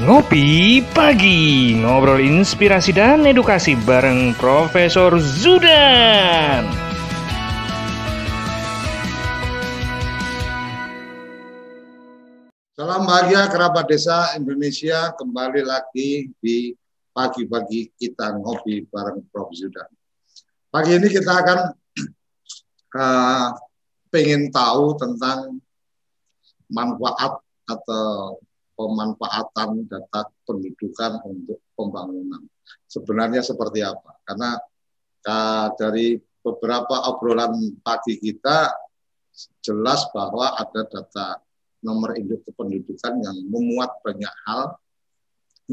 Ngopi Pagi, ngobrol inspirasi dan edukasi bareng Profesor Zudan. Salam bahagia kerabat desa Indonesia, kembali lagi di pagi-pagi kita ngopi bareng Prof. Zudan. Pagi ini kita akan pengen tahu tentang manfaat atau pemanfaatan data pendudukan untuk pembangunan. Sebenarnya seperti apa? Karena dari beberapa obrolan pagi kita jelas bahwa ada data nomor induk kependudukan yang memuat banyak hal.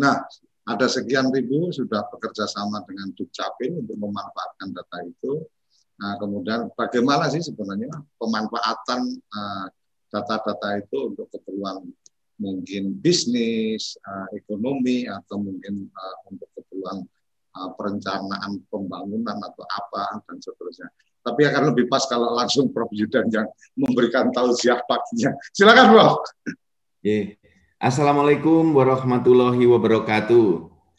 Nah, ada sekian ribu sudah bekerja sama dengan Dukcapil untuk memanfaatkan data itu. Nah, kemudian bagaimana sih sebenarnya pemanfaatan data-data itu untuk keperluan mungkin bisnis, ekonomi, atau mungkin untuk keperluan perencanaan pembangunan atau apa, dan seterusnya. Tapi akan lebih pas kalau langsung Prof. Zudan yang memberikan tausiah paginya. Silakan, Prof. Assalamualaikum warahmatullahi wabarakatuh.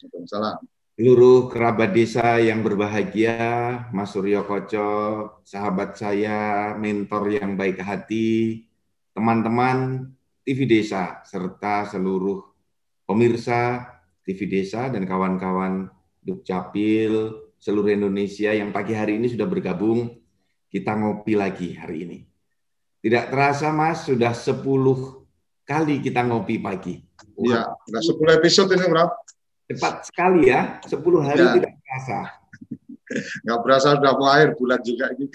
Waalaikumsalam. Seluruh kerabat desa yang berbahagia, Mas Suryo Kocok, sahabat saya, mentor yang baik hati, teman-teman TV Desa, serta seluruh pemirsa TV Desa dan kawan-kawan Dukcapil seluruh Indonesia yang pagi hari ini sudah bergabung, kita ngopi lagi hari ini. Tidak terasa Mas, sudah 10 kali kita ngopi pagi. Iya, sudah 10 episode ini, Bro. Cepat sekali ya, 10 hari ya. Tidak terasa. Nggak berasa sudah mau akhir bulan juga ini.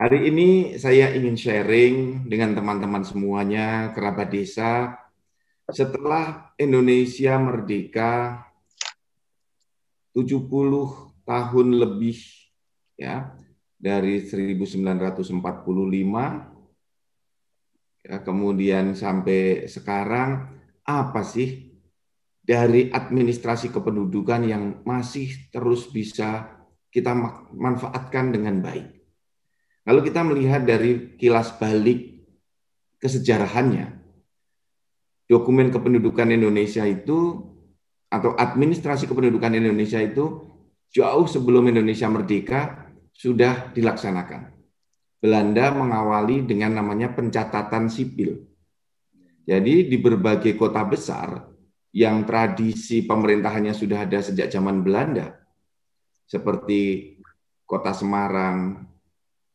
Hari ini saya ingin sharing dengan teman-teman semuanya, kerabat desa. Setelah Indonesia merdeka 70 tahun lebih, ya, dari 1945, ya, kemudian sampai sekarang, apa sih dari administrasi kependudukan yang masih terus bisa kita manfaatkan dengan baik? Kalau kita melihat dari kilas balik kesejarahannya, dokumen kependudukan Indonesia itu, atau administrasi kependudukan Indonesia itu, jauh sebelum Indonesia merdeka sudah dilaksanakan. Belanda mengawali dengan namanya pencatatan sipil. Jadi di berbagai kota besar yang tradisi pemerintahannya sudah ada sejak zaman Belanda, seperti kota Semarang,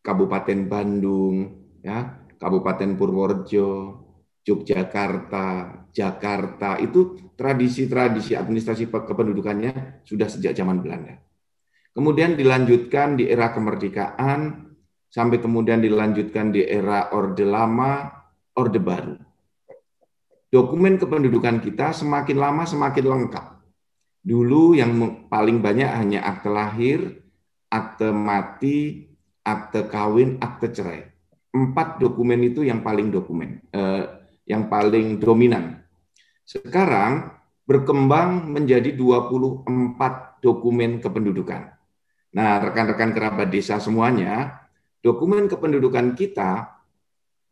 Kabupaten Bandung, ya, Kabupaten Purworejo, Yogyakarta, Jakarta, itu tradisi-tradisi administrasi kependudukannya sudah sejak zaman Belanda. Kemudian dilanjutkan di era kemerdekaan, sampai kemudian dilanjutkan di era Orde Lama, Orde Baru. Dokumen kependudukan kita semakin lama semakin lengkap. Dulu yang paling banyak hanya akte lahir, akte mati, akte kawin, akte cerai. 4 dokumen itu yang paling yang paling dominan. Sekarang berkembang menjadi 24 dokumen kependudukan. Nah, rekan-rekan kerabat desa semuanya, dokumen kependudukan kita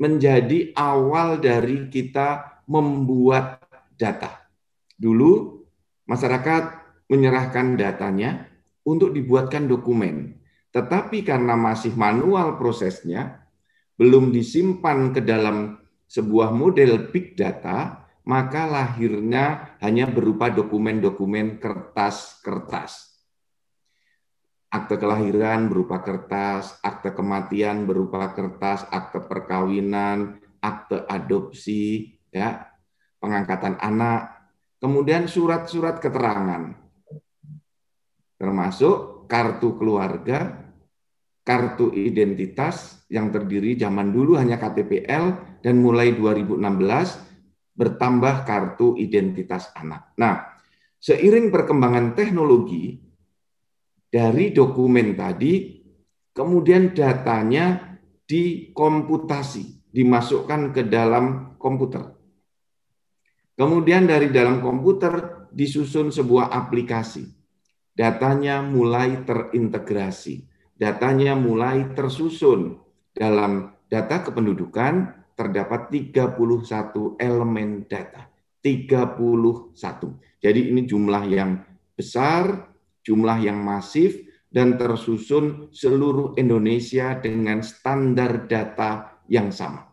menjadi awal dari kita membuat data. Dulu masyarakat menyerahkan datanya untuk dibuatkan dokumen. Tetapi karena masih manual prosesnya, belum disimpan ke dalam sebuah model big data, maka lahirnya hanya berupa dokumen-dokumen kertas-kertas. Akte kelahiran berupa kertas, akte kematian berupa kertas, akte perkawinan, akte adopsi, ya, pengangkatan anak, kemudian surat-surat keterangan, termasuk kartu keluarga, kartu identitas yang terdiri zaman dulu hanya KTP-el dan mulai 2016 bertambah kartu identitas anak. Nah, seiring perkembangan teknologi dari dokumen tadi, kemudian datanya dikomputasi, dimasukkan ke dalam komputer. Kemudian dari dalam komputer disusun sebuah aplikasi. Datanya mulai terintegrasi. Datanya mulai tersusun dalam data kependudukan, terdapat 31 elemen data. 31. Jadi ini jumlah yang besar, jumlah yang masif, dan tersusun seluruh Indonesia dengan standar data yang sama.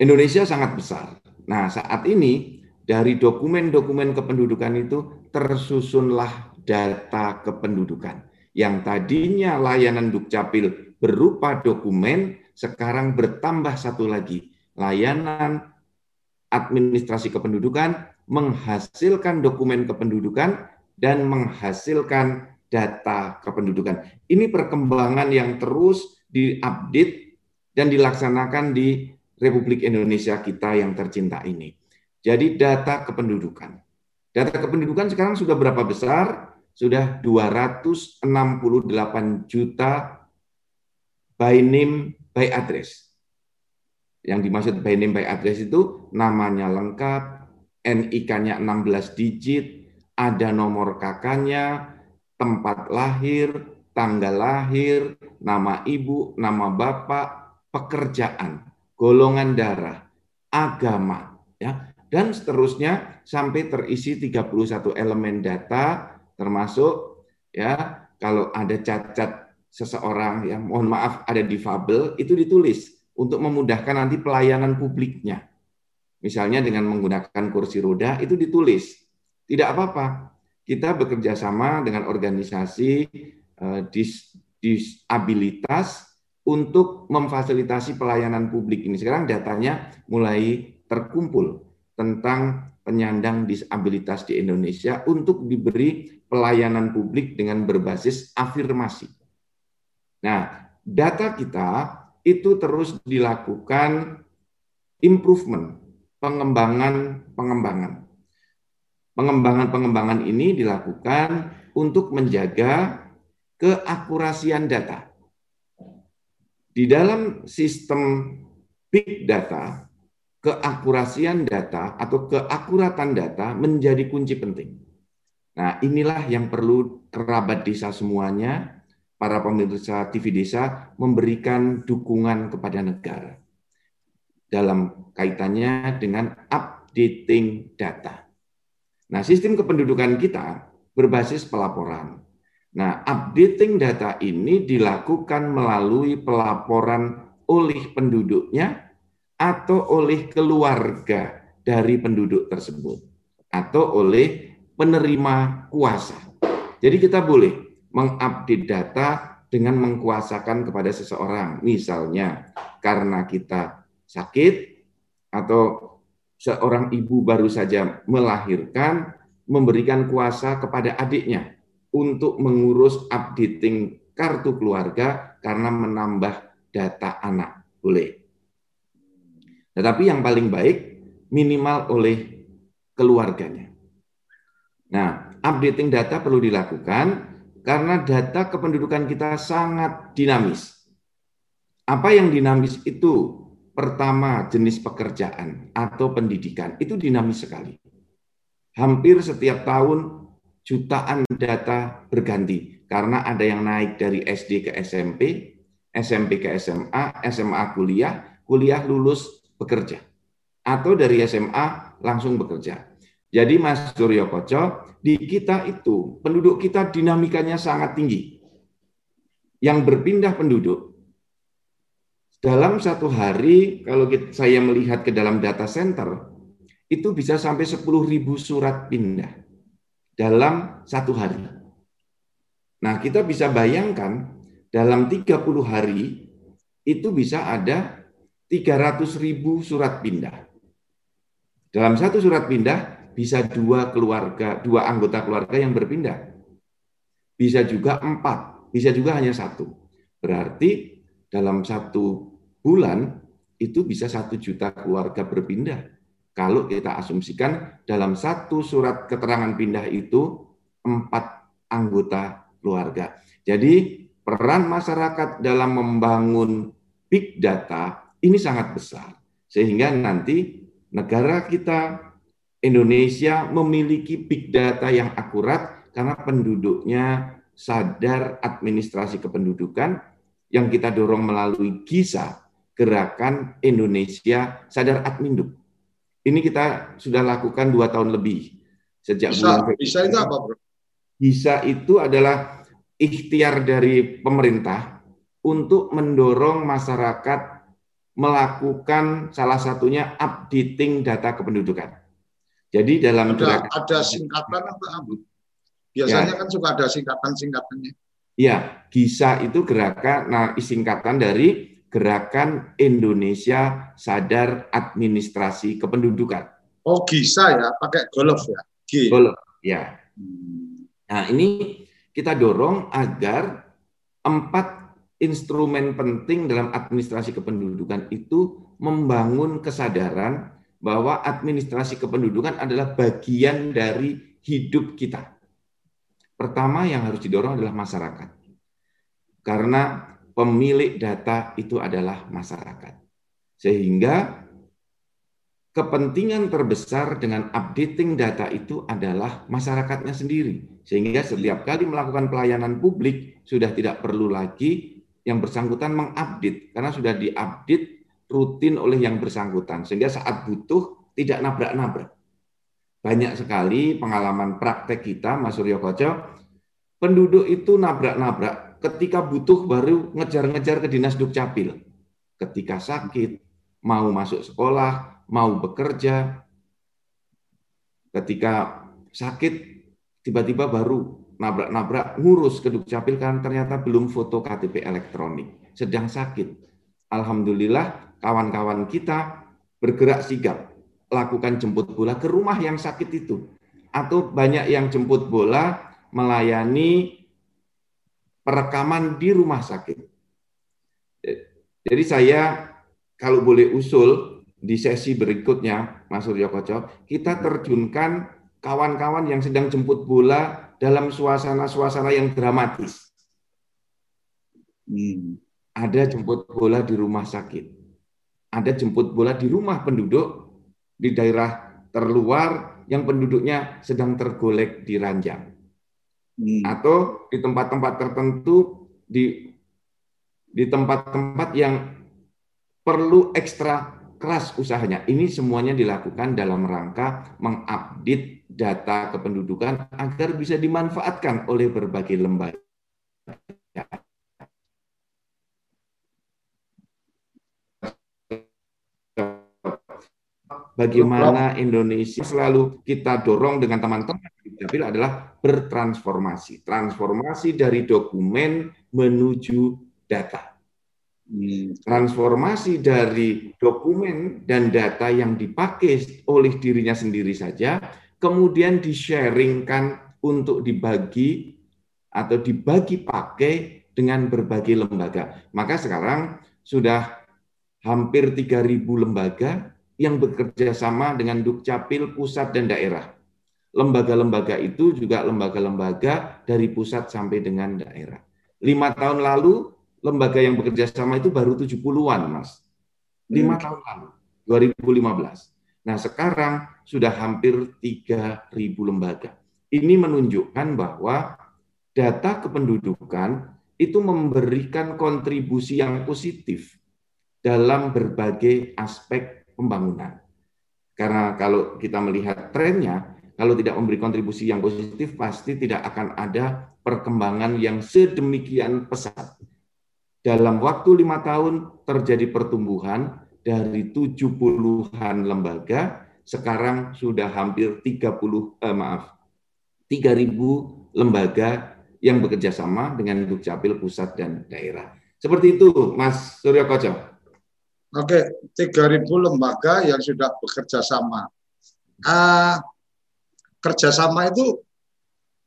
Indonesia sangat besar. Nah, saat ini dari dokumen-dokumen kependudukan itu tersusunlah data kependudukan. Yang tadinya layanan Dukcapil berupa dokumen, sekarang bertambah satu lagi. Layanan administrasi kependudukan menghasilkan dokumen kependudukan dan menghasilkan data kependudukan. Ini perkembangan yang terus diupdate dan dilaksanakan di Republik Indonesia kita yang tercinta ini. Jadi data kependudukan. Data kependudukan sekarang sudah berapa besar? Sudah 268 juta by name, by address. Yang dimaksud by name by address itu namanya lengkap, NIK-nya 16 digit, ada nomor KK-nya, tempat lahir, tanggal lahir, nama ibu, nama bapak, pekerjaan, golongan darah, agama, ya, dan seterusnya sampai terisi 31 elemen data, termasuk ya kalau ada cacat seseorang, ya mohon maaf ada difabel, itu ditulis untuk memudahkan nanti pelayanan publiknya. Misalnya dengan menggunakan kursi roda, itu ditulis. Tidak apa-apa, kita bekerja sama dengan organisasi disabilitas untuk memfasilitasi pelayanan publik ini. Sekarang datanya mulai terkumpul tentang penyandang disabilitas di Indonesia untuk diberi pelayanan publik dengan berbasis afirmasi. Nah, data kita itu terus dilakukan improvement, pengembangan. Pengembangan ini dilakukan untuk menjaga keakurasian data. Di dalam sistem big data, keakurasian data atau keakuratan data menjadi kunci penting. Nah, inilah yang perlu kerabat desa semuanya, para pemirsa TV Desa memberikan dukungan kepada negara dalam kaitannya dengan updating data. Nah, sistem kependudukan kita berbasis pelaporan. Nah, updating data ini dilakukan melalui pelaporan oleh penduduknya atau oleh keluarga dari penduduk tersebut atau oleh penerima kuasa. Jadi kita boleh mengupdate data dengan mengkuasakan kepada seseorang. Misalnya, karena kita sakit, atau seorang ibu baru saja melahirkan, memberikan kuasa kepada adiknya untuk mengurus updating kartu keluarga karena menambah data anak. Boleh. Tetapi yang paling baik, minimal oleh keluarganya. Nah, updating data perlu dilakukan karena data kependudukan kita sangat dinamis. Apa yang dinamis itu? Pertama, jenis pekerjaan atau pendidikan. Itu dinamis sekali. Hampir setiap tahun jutaan data berganti. Karena ada yang naik dari SD ke SMP, SMP ke SMA, SMA kuliah, kuliah lulus bekerja. Atau dari SMA langsung bekerja. Jadi Mas Suryo Kocok, di kita itu penduduk kita dinamikanya sangat tinggi. Yang berpindah penduduk dalam satu hari, kalau saya melihat ke dalam data center, itu bisa sampai 10.000 surat pindah dalam satu hari. Nah, kita bisa bayangkan dalam 30 hari itu bisa ada 300.000 surat pindah. Dalam satu surat pindah bisa dua anggota keluarga yang berpindah. Bisa juga 4, bisa juga hanya 1. Berarti dalam 1 bulan itu bisa 1 juta keluarga berpindah. Kalau kita asumsikan dalam 1 surat keterangan pindah itu 4 anggota keluarga. Jadi peran masyarakat dalam membangun big data ini sangat besar. Sehingga nanti negara kita Indonesia memiliki big data yang akurat karena penduduknya sadar administrasi kependudukan yang kita dorong melalui GISA Gerakan Indonesia Sadar Adminduk. Ini kita sudah lakukan 2 tahun lebih sejak bulan Februari. GISA itu apa, Bro? GISA itu adalah ikhtiar dari pemerintah untuk mendorong masyarakat melakukan salah satunya updating data kependudukan. Jadi dalam ada singkatan apa, Abud? Biasanya ya, kan suka ada singkatan-singkatannya. Iya, GISA itu gerakan, nah singkatan dari Gerakan Indonesia Sadar Administrasi Kependudukan. Oh, GISA ya, pakai golf ya. Golf, ya. Nah, ini kita dorong agar 4 instrumen penting dalam administrasi kependudukan itu membangun kesadaran bahwa administrasi kependudukan adalah bagian dari hidup kita. Pertama yang harus didorong adalah masyarakat. Karena pemilik data itu adalah masyarakat. Sehingga kepentingan terbesar dengan updating data itu adalah masyarakatnya sendiri. Sehingga setiap kali melakukan pelayanan publik, sudah tidak perlu lagi yang bersangkutan mengupdate. Karena sudah diupdate rutin oleh yang bersangkutan. Sehingga saat butuh, tidak nabrak-nabrak. Banyak sekali pengalaman praktek kita, Mas Suryo Kocok, penduduk itu nabrak-nabrak. Ketika butuh baru ngejar-ngejar ke dinas Dukcapil. Ketika sakit, mau masuk sekolah, mau bekerja. Ketika sakit, tiba-tiba baru nabrak-nabrak ngurus ke Dukcapil karena ternyata belum foto KTP elektronik. Sedang sakit. Alhamdulillah kawan-kawan kita bergerak sigap. Lakukan jemput bola ke rumah yang sakit itu. Atau banyak yang jemput bola melayani perekaman di rumah sakit. Jadi saya kalau boleh usul di sesi berikutnya, Mas Suryo Kocok, kita terjunkan kawan-kawan yang sedang jemput bola dalam suasana-suasana yang dramatis. Ada jemput bola di rumah sakit. Ada jemput bola di rumah penduduk di daerah terluar yang penduduknya sedang tergolek di ranjang. Atau di tempat-tempat tertentu, di tempat-tempat yang perlu ekstra keras usahanya. Ini semuanya dilakukan dalam rangka mengupdate data kependudukan agar bisa dimanfaatkan oleh berbagai lembaga. Bagaimana Indonesia selalu kita dorong dengan teman-teman Dukcapil adalah bertransformasi. Transformasi dari dokumen menuju data. Transformasi dari dokumen dan data yang dipakai oleh dirinya sendiri saja, kemudian di-sharingkan untuk dibagi atau dibagi pakai dengan berbagai lembaga. Maka sekarang sudah hampir 3.000 lembaga yang bekerja sama dengan Dukcapil, pusat, dan daerah. Lembaga-lembaga itu juga lembaga-lembaga dari pusat sampai dengan daerah. 5 tahun lalu, lembaga yang bekerja sama itu baru 70-an, Mas. 5 tahun lalu, 2015. Nah, sekarang sudah hampir 3.000 lembaga. Ini menunjukkan bahwa data kependudukan itu memberikan kontribusi yang positif dalam berbagai aspek pembangunan. Karena kalau kita melihat trennya, kalau tidak memberi kontribusi yang positif, pasti tidak akan ada perkembangan yang sedemikian pesat. Dalam waktu 5 tahun terjadi pertumbuhan dari 70-an lembaga, sekarang sudah hampir 3.000 lembaga yang bekerja sama dengan Dukcapil pusat dan daerah. Seperti itu, Mas Suryo Kocok. Oke, 3.000 lembaga yang sudah bekerja sama. Kerjasama itu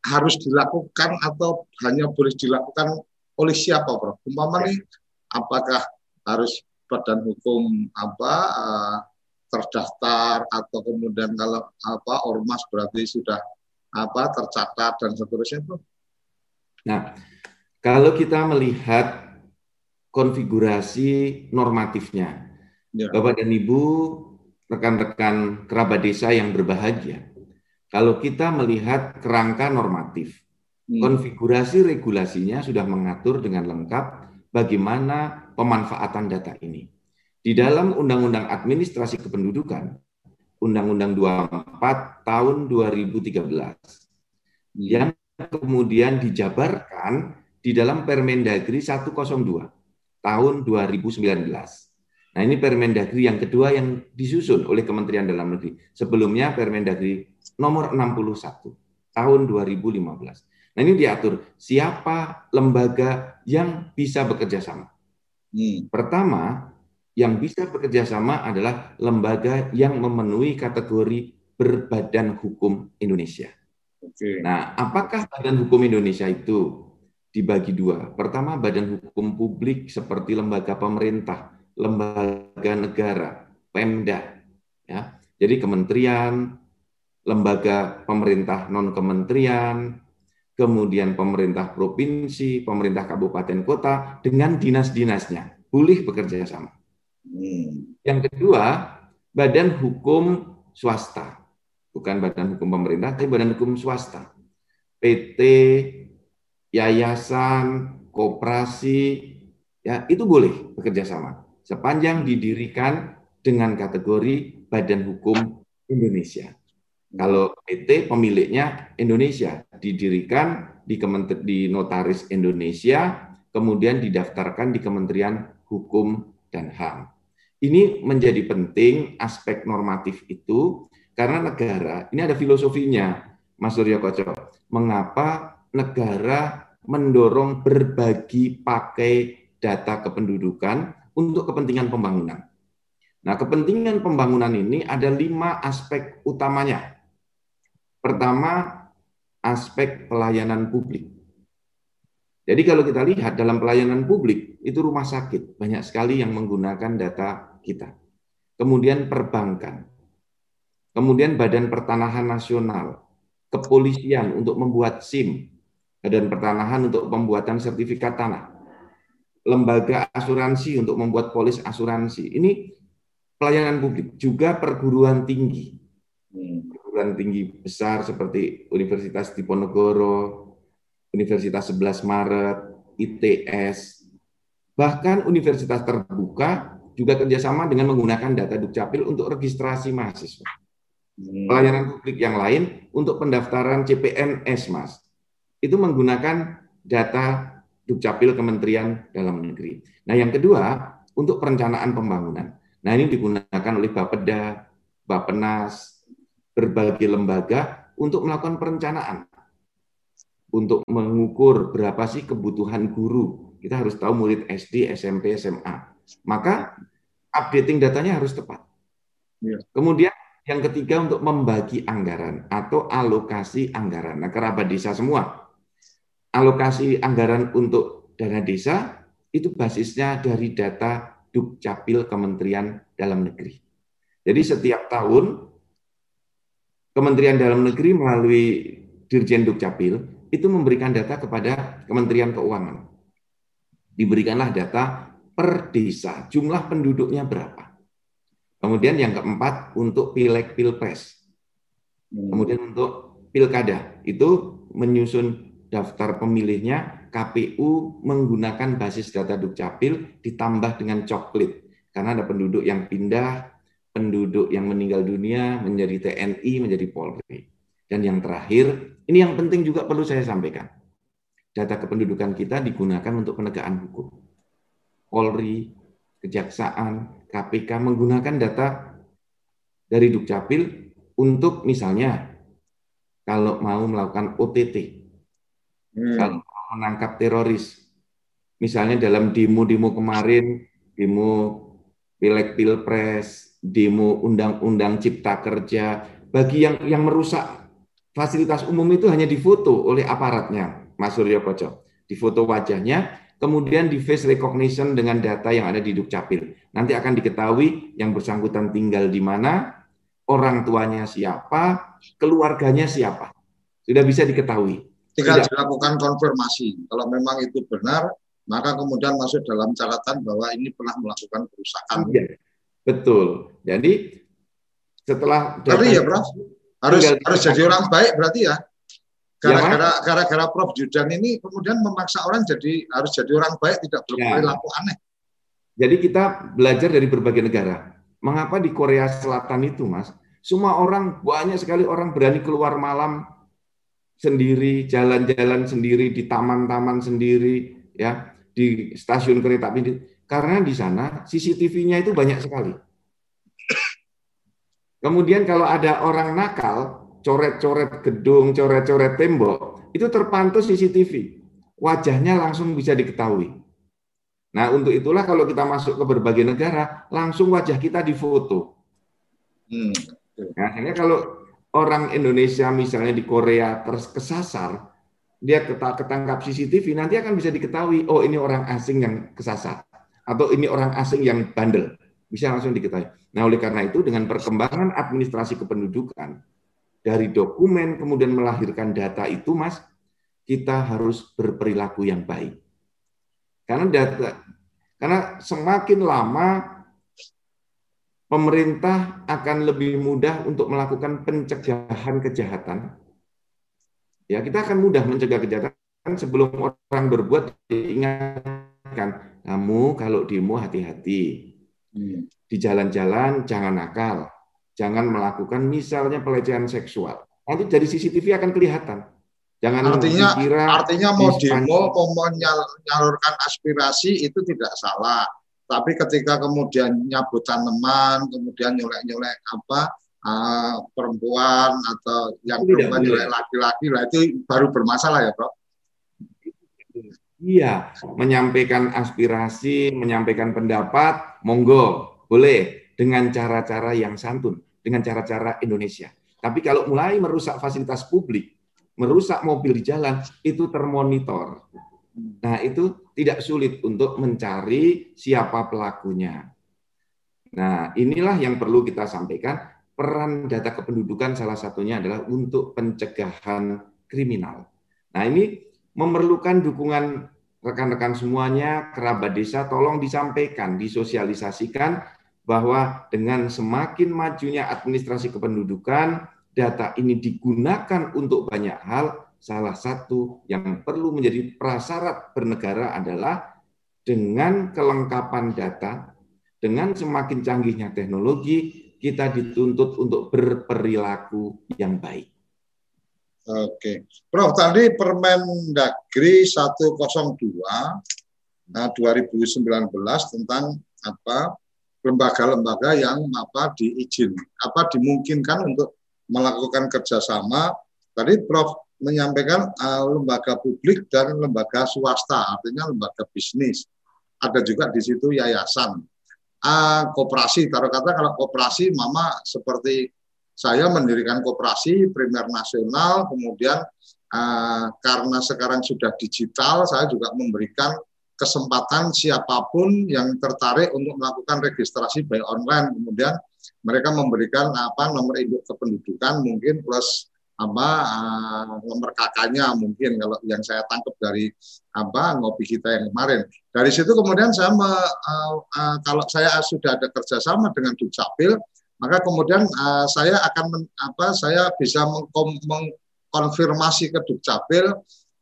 harus dilakukan atau hanya boleh dilakukan oleh siapa, Bro? Umpama nih, apakah harus badan hukum terdaftar atau kemudian kalau ormas berarti sudah tercatat dan seterusnya, Bro? Nah, kalau kita melihat konfigurasi normatifnya. Ya. Bapak dan Ibu, rekan-rekan kerabat desa yang berbahagia, kalau kita melihat kerangka normatif, konfigurasi regulasinya sudah mengatur dengan lengkap bagaimana pemanfaatan data ini. Di dalam Undang-Undang Administrasi Kependudukan, Undang-Undang 24 tahun 2013, yang kemudian dijabarkan di dalam Permendagri 102 tahun 2019. Nah, ini Permendagri yang kedua yang disusun oleh Kementerian Dalam Negeri. Sebelumnya Permendagri nomor 61 tahun 2015. Nah, ini diatur siapa lembaga yang bisa bekerja sama. Pertama, yang bisa bekerja sama adalah lembaga yang memenuhi kategori berbadan hukum Indonesia. Okay. Nah, apakah badan hukum Indonesia itu dibagi dua? Pertama, badan hukum publik seperti lembaga pemerintah, lembaga negara, Pemda. Ya. Jadi kementerian, lembaga pemerintah non-kementerian, kemudian pemerintah provinsi, pemerintah kabupaten kota, dengan dinas-dinasnya, boleh bekerja sama. Yang kedua, badan hukum swasta. Bukan badan hukum pemerintah, tapi badan hukum swasta. PT, yayasan, koperasi, ya itu boleh bekerja sama. Sepanjang didirikan dengan kategori badan hukum Indonesia. Kalau PT pemiliknya Indonesia, didirikan di Notaris Indonesia, kemudian didaftarkan di Kementerian Hukum dan HAM. Ini menjadi penting aspek normatif itu, karena negara, ini ada filosofinya, Mas Suryo Kocok, mengapa negara mendorong berbagi pakai data kependudukan untuk kepentingan pembangunan. Nah, kepentingan pembangunan ini ada 5 aspek utamanya. Pertama, aspek pelayanan publik. Jadi kalau kita lihat dalam pelayanan publik, itu rumah sakit, banyak sekali yang menggunakan data kita. Kemudian perbankan, kemudian Badan Pertanahan Nasional, kepolisian untuk membuat SIM, Badan Pertanahan untuk pembuatan sertifikat tanah, lembaga asuransi untuk membuat polis asuransi. Ini pelayanan publik, juga perguruan tinggi. Perguruan tinggi besar seperti Universitas Diponegoro, Universitas 11 Maret, ITS, bahkan universitas terbuka juga kerjasama dengan menggunakan data Dukcapil untuk registrasi mahasiswa. Pelayanan publik yang lain untuk pendaftaran CPNS, Mas, itu menggunakan data Dukcapil Kementerian Dalam Negeri. Nah, yang kedua, untuk perencanaan pembangunan. Nah, ini digunakan oleh Bapeda, Bappenas, berbagai lembaga untuk melakukan perencanaan. Untuk mengukur berapa sih kebutuhan guru. Kita harus tahu murid SD, SMP, SMA. Maka updating datanya harus tepat. Kemudian yang ketiga untuk membagi anggaran atau alokasi anggaran. Nah, kerabat desa semua. Alokasi anggaran untuk dana desa itu basisnya dari data Dukcapil Kementerian Dalam Negeri. Jadi setiap tahun Kementerian Dalam Negeri melalui Dirjen Dukcapil itu memberikan data kepada Kementerian Keuangan. Diberikanlah data per desa, jumlah penduduknya berapa. Kemudian yang keempat untuk pileg pilpres. Kemudian untuk pilkada itu menyusun daftar pemilihnya, KPU menggunakan basis data Dukcapil ditambah dengan coklit. Karena ada penduduk yang pindah, penduduk yang meninggal dunia, menjadi TNI, menjadi Polri. Dan yang terakhir, ini yang penting juga perlu saya sampaikan. Data kependudukan kita digunakan untuk penegakan hukum. Polri, Kejaksaan, KPK menggunakan data dari Dukcapil untuk misalnya kalau mau melakukan OTT, kalau mau menangkap teroris. Misalnya dalam demo-demo kemarin, demo Pileg Pilpres, demo Undang-Undang Cipta Kerja, bagi yang merusak fasilitas umum itu hanya difoto oleh aparatnya, Mas Suryo Kocok. Difoto wajahnya, kemudian di face recognition dengan data yang ada di Dukcapil. Nanti akan diketahui yang bersangkutan tinggal di mana, orang tuanya siapa, keluarganya siapa. Sudah bisa diketahui. Tinggal dilakukan konfirmasi. Kalau memang itu benar, maka kemudian masuk dalam catatan bahwa ini pernah melakukan perusahaan. Iya. Betul. Jadi setelah tapi ya Prof harus jadi orang baik berarti ya. Gara-gara Prof Zudan ini kemudian memaksa orang harus jadi orang baik, tidak berperilaku aneh. Jadi kita belajar dari berbagai negara. Mengapa di Korea Selatan itu, Mas, semua orang, banyak sekali orang berani keluar malam sendiri, jalan-jalan sendiri, di taman-taman sendiri, ya, di stasiun kereta api. Karena di sana CCTV-nya itu banyak sekali. Kemudian kalau ada orang nakal, coret-coret gedung, coret-coret tembok, itu terpantau CCTV. Wajahnya langsung bisa diketahui. Nah, untuk itulah kalau kita masuk ke berbagai negara, langsung wajah kita difoto. Nah, hanya kalau orang Indonesia misalnya di Korea terkesasar, dia ketangkap CCTV, nanti akan bisa diketahui, oh ini orang asing yang kesasar, atau ini orang asing yang bandel. Bisa langsung diketahui. Nah, oleh karena itu, dengan perkembangan administrasi kependudukan, dari dokumen kemudian melahirkan data itu, Mas, kita harus berperilaku yang baik. Karena data, karena semakin lama pemerintah akan lebih mudah untuk melakukan pencegahan kejahatan. Ya, kita akan mudah mencegah kejahatan sebelum orang berbuat diingatkan. Kamu kalau demo hati-hati. Di jalan-jalan jangan nakal. Jangan melakukan misalnya pelecehan seksual. Nanti dari CCTV akan kelihatan. Jangan artinya mau demo, mau menyalurkan aspirasi itu tidak salah. Tapi ketika kemudian nyabut tanaman, kemudian nyolek-nyolek perempuan atau yang perempuan nyolek laki-laki, lah itu baru bermasalah ya, Prof. Iya, menyampaikan aspirasi, menyampaikan pendapat, monggo, boleh dengan cara-cara yang santun, dengan cara-cara Indonesia. Tapi kalau mulai merusak fasilitas publik, merusak mobil di jalan, itu termonitor. Nah, itu tidak sulit untuk mencari siapa pelakunya. Nah, inilah yang perlu kita sampaikan. Peran data kependudukan salah satunya adalah untuk pencegahan kriminal. Nah, ini memerlukan dukungan rekan-rekan semuanya, kerabat desa, tolong disampaikan, disosialisasikan, bahwa dengan semakin majunya administrasi kependudukan, data ini digunakan untuk banyak hal. Salah satu yang perlu menjadi prasyarat bernegara adalah dengan kelengkapan data, dengan semakin canggihnya teknologi, kita dituntut untuk berperilaku yang baik. Oke. Prof, tadi Permendagri 102/2019 tentang lembaga-lembaga yang dimungkinkan untuk melakukan kerjasama. Tadi Prof menyampaikan lembaga publik dan lembaga swasta, artinya lembaga bisnis. Ada juga di situ yayasan, koperasi. Taruh kata kalau koperasi, Mama seperti saya mendirikan koperasi primer nasional, kemudian karena sekarang sudah digital, saya juga memberikan kesempatan siapapun yang tertarik untuk melakukan registrasi by online, kemudian mereka memberikan nomor induk kependudukan mungkin plus nomor KK-nya mungkin, kalau yang saya tangkap dari ngopi kita yang kemarin. Dari situ kemudian saya kalau saya sudah ada kerjasama dengan Dukcapil, maka kemudian saya akan bisa mengkonfirmasi ke Dukcapil,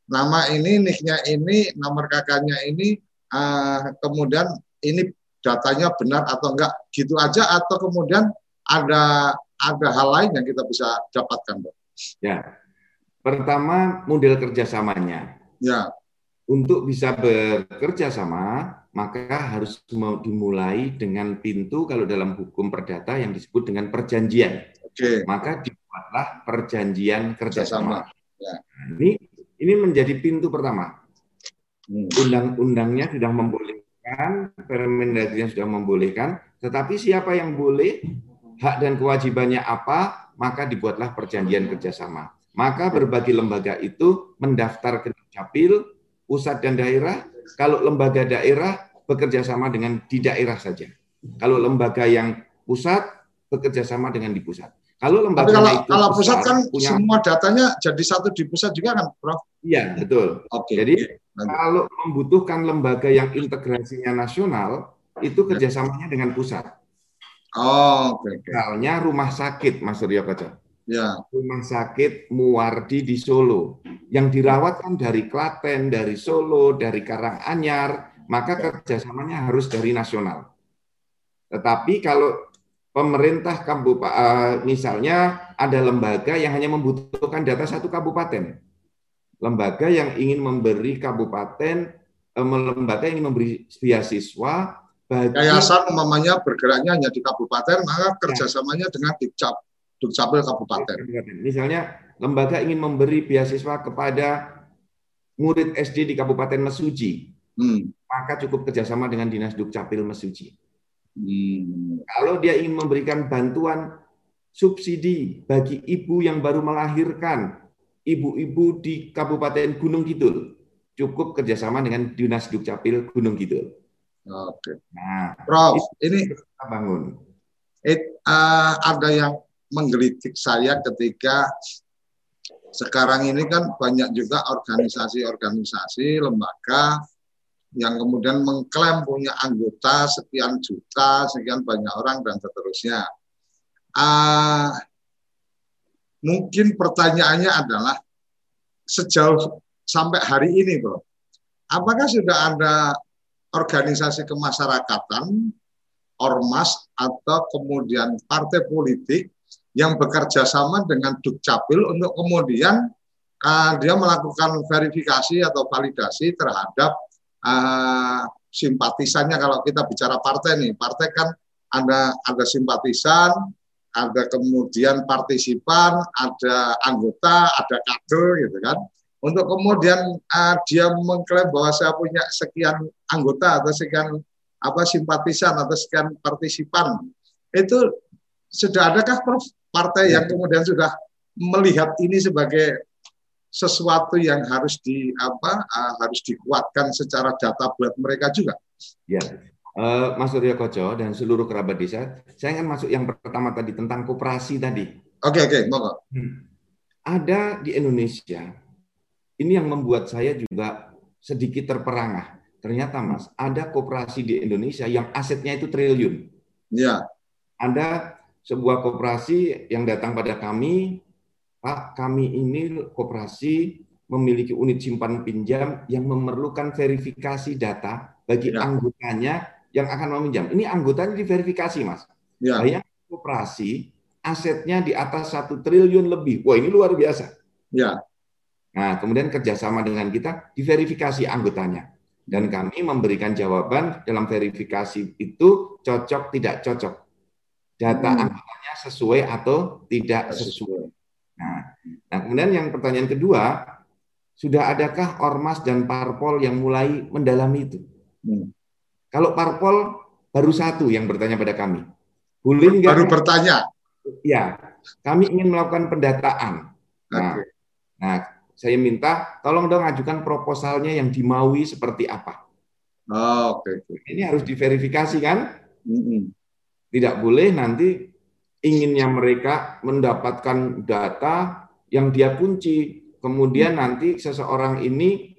nama ini, NIK-nya ini, nomor KK-nya ini, kemudian ini datanya benar atau enggak, gitu aja, atau kemudian ada hal lain yang kita bisa dapatkan, Pak? Ya, pertama model kerjasamanya. Ya. Untuk bisa bekerja sama, maka harus dimulai dengan pintu kalau dalam hukum perdata yang disebut dengan perjanjian. Oke. Maka dibuatlah perjanjian kerjasama. Ya. Ini menjadi pintu pertama. Undang-undangnya sudah membolehkan, Permendagri-nya sudah membolehkan, tetapi siapa yang boleh, hak dan kewajibannya apa? Maka dibuatlah perjanjian kerjasama. Maka berbagai lembaga itu mendaftar ke Dukcapil, pusat dan daerah. Kalau lembaga daerah, bekerja sama dengan di daerah saja. Kalau lembaga yang pusat, bekerja sama dengan di pusat. Kalau lembaga kalau pusat kan punya, semua datanya jadi satu di pusat juga kan, Prof? Iya, betul. Oke. Jadi kalau membutuhkan lembaga yang integrasinya nasional, itu kerjasamanya dengan pusat. Oh, okay. Misalnya rumah sakit, Mas Suryo Kocok. Ya. Rumah sakit Muwardi di Solo, yang dirawat kan dari Klaten, dari Solo, dari Karanganyar, maka kerjasamanya harus dari nasional. Tetapi kalau pemerintah kabupaten, misalnya ada lembaga yang hanya membutuhkan data satu kabupaten, lembaga yang ingin memberi kabupaten, lembaga yang ingin memberi beasiswa, yayasan umpamanya bergeraknya hanya di kabupaten, maka kerjasamanya dengan Dukcapil kabupaten. Misalnya lembaga ingin memberi beasiswa kepada murid SD di Kabupaten Mesuji, maka cukup kerjasama dengan Dinas Dukcapil Mesuji. Kalau dia ingin memberikan bantuan subsidi bagi ibu yang baru melahirkan, ibu-ibu di Kabupaten Gunung Kidul, cukup kerjasama dengan Dinas Dukcapil Gunung Kidul. Oke. Nah, Prof, ini kita bangun. Ada yang menggelitik saya ketika sekarang ini kan banyak juga organisasi-organisasi, lembaga yang kemudian mengklaim punya anggota sekian juta, sekian banyak orang, dan seterusnya. Mungkin pertanyaannya adalah, sejauh sampai hari ini, Bro, apakah sudah ada organisasi kemasyarakatan, ormas, atau kemudian partai politik yang bekerja sama dengan Dukcapil untuk kemudian dia melakukan verifikasi atau validasi terhadap simpatisannya? Kalau kita bicara partai nih, partai kan ada simpatisan, ada kemudian partisipan, ada anggota, ada kader gitu kan. Untuk kemudian dia mengklaim bahwa saya punya sekian anggota atau sekian simpatisan atau sekian partisipan, itu sudah adakah partai yang kemudian sudah melihat ini sebagai sesuatu yang harus harus dikuatkan secara data buat mereka juga? Ya, Mas Suryo Kocok dan seluruh kerabat desa, saya ingin masuk yang pertama tadi tentang koperasi tadi. Oke, monggo. Ada di Indonesia, ini yang membuat saya juga sedikit terperangah. Ternyata Mas, ada koperasi di Indonesia yang asetnya itu triliun. Ya. Ada sebuah koperasi yang datang pada kami, Pak, kami ini koperasi memiliki unit simpan pinjam yang memerlukan verifikasi data bagi anggotanya yang akan meminjam. Ini anggotanya diverifikasi, Mas. Ya. Bayangkan koperasi asetnya di atas 1 triliun lebih. Wah, ini luar biasa. Ya. Nah, kemudian kerjasama dengan kita diverifikasi anggotanya. Dan kami memberikan jawaban dalam verifikasi itu cocok, tidak cocok. Data anggotanya sesuai atau tidak sesuai. Nah, kemudian yang pertanyaan kedua, sudah adakah ormas dan parpol yang mulai mendalami itu? Kalau parpol baru satu yang bertanya pada kami. Boleh nggak? Baru bertanya. Ya, kami ingin melakukan pendataan. Nah, saya minta tolong dong ajukan proposalnya yang dimaui seperti apa. Oke. Ini harus diverifikasi kan? Tidak boleh nanti inginnya mereka mendapatkan data yang dia kunci. Kemudian nanti seseorang ini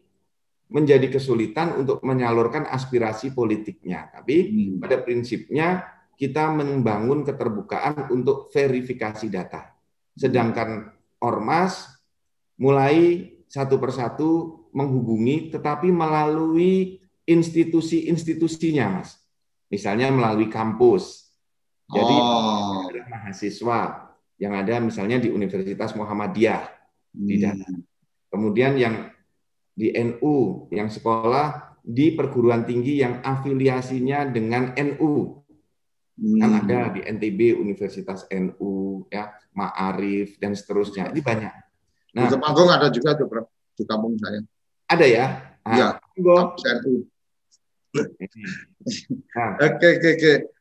menjadi kesulitan untuk menyalurkan aspirasi politiknya. Tapi pada prinsipnya kita membangun keterbukaan untuk verifikasi data. Sedangkan ormas mulai satu persatu menghubungi tetapi melalui institusi-institusinya, Mas. Misalnya melalui kampus. Jadi ada mahasiswa yang ada misalnya di Universitas Muhammadiyah di Dalam. Kemudian yang di NU, yang sekolah di perguruan tinggi yang afiliasinya dengan NU. Kan ada di NTB Universitas NU, ya, Ma'arif dan seterusnya. Ini banyak. Nah, di Temanggung ada juga tuh, Bro, di kampung saya. Ada ya? Iya. Oke.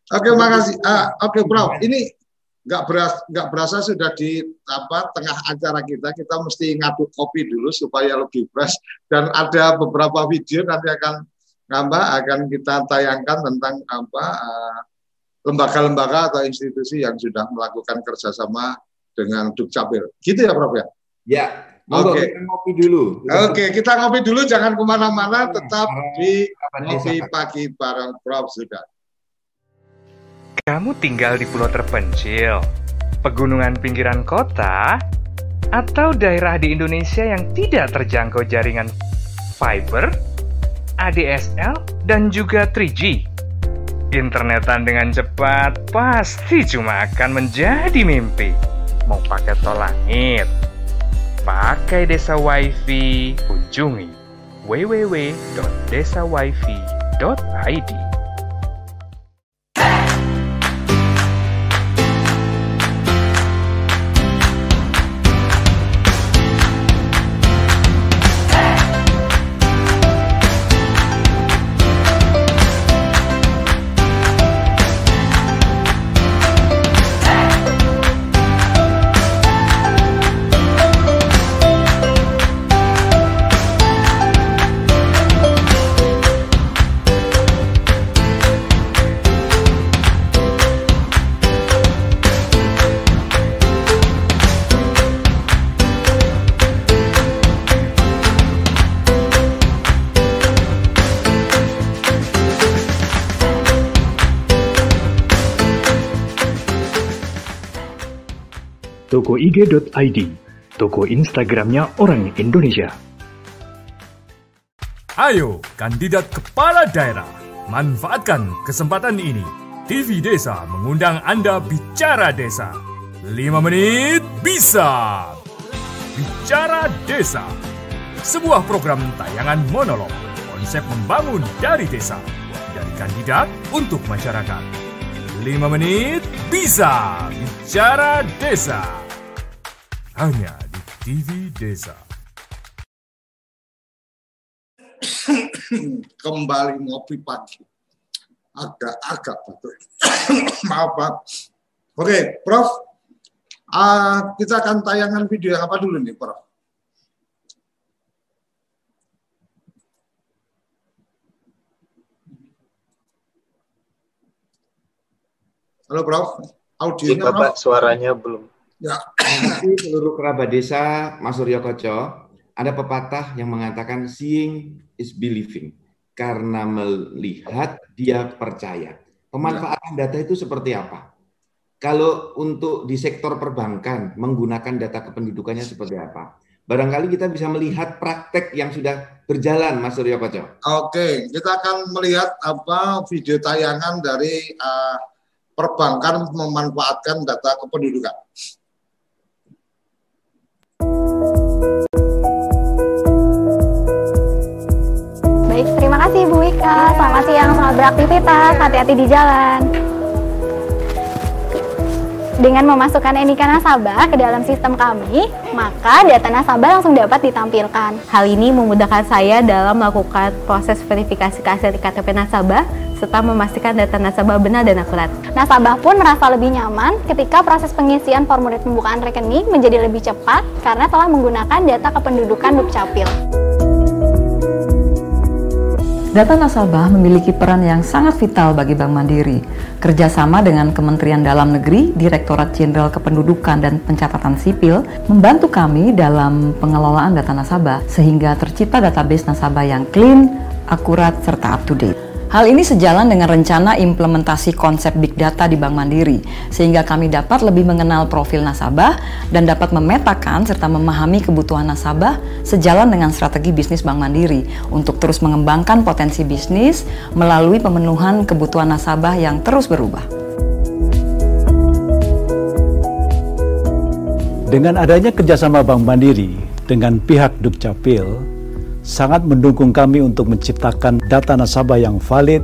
Oke, makasih. Oke, Bro. Ini nggak berasa sudah di tengah acara kita mesti ngaduk kopi dulu supaya lebih fresh. Dan ada beberapa video nanti akan kita tayangkan tentang lembaga-lembaga atau institusi yang sudah melakukan kerjasama dengan Dukcapil. Gitu ya, Prof ya? Ya. Oke, kita ngopi dulu. Oke, kita ngopi dulu. Jangan kemana-mana, tetap di Ngopi Pagi bareng Prof Zudan. Kamu tinggal di pulau terpencil, pegunungan pinggiran kota, atau daerah di Indonesia yang tidak terjangkau jaringan fiber? ADSL, dan juga 3G. Internetan dengan cepat pasti cuma akan menjadi mimpi. Mau pakai tol langit, pakai desa wifi, kunjungi www.desawifi.id. Toko IG.id, toko Instagramnya orang Indonesia. Ayo, kandidat kepala daerah, manfaatkan kesempatan ini. TV Desa mengundang Anda bicara desa. 5 menit bisa. Bicara Desa, sebuah program tayangan monolog, konsep membangun dari desa, dari kandidat untuk masyarakat. 5 menit bisa bicara desa, hanya di TV Desa. Kembali ngopi pagi, agak-agak batuk. Maaf Pak. Oke, Prof. Kita akan tayangan video yang apa dulu nih, Prof? Halo Prof, audionya Bapak, suaranya belum. Ya. Seluruh kerabat desa, Mas Suryo Kocok, ada pepatah yang mengatakan seeing is believing. Karena melihat, dia percaya. Pemanfaatan data itu seperti apa? Kalau untuk di sektor perbankan, menggunakan data kependudukannya seperti apa? Barangkali kita bisa melihat praktek yang sudah berjalan, Mas Suryo Kocok. Oke, kita akan melihat apa video tayangan dari perbankan memanfaatkan data kependudukan. Baik, terima kasih Bu Ika. Selamat siang, selamat beraktivitas, hati-hati di jalan. Dengan memasukkan NIK nasabah ke dalam sistem kami, maka data nasabah langsung dapat ditampilkan. Hal ini memudahkan saya dalam melakukan proses verifikasi keaslian KTP nasabah, serta memastikan data nasabah benar dan akurat. Nasabah pun merasa lebih nyaman ketika proses pengisian formulir pembukaan rekening menjadi lebih cepat karena telah menggunakan data kependudukan Dukcapil. Data nasabah memiliki peran yang sangat vital bagi Bank Mandiri. Kerjasama dengan Kementerian Dalam Negeri, Direktorat Jenderal Kependudukan dan Pencatatan Sipil membantu kami dalam pengelolaan data nasabah sehingga tercipta database nasabah yang clean, akurat, serta up to date. Hal ini sejalan dengan rencana implementasi konsep Big Data di Bank Mandiri, sehingga kami dapat lebih mengenal profil nasabah dan dapat memetakan serta memahami kebutuhan nasabah sejalan dengan strategi bisnis Bank Mandiri untuk terus mengembangkan potensi bisnis melalui pemenuhan kebutuhan nasabah yang terus berubah. Dengan adanya kerjasama Bank Mandiri dengan pihak Dukcapil, sangat mendukung kami untuk menciptakan data nasabah yang valid,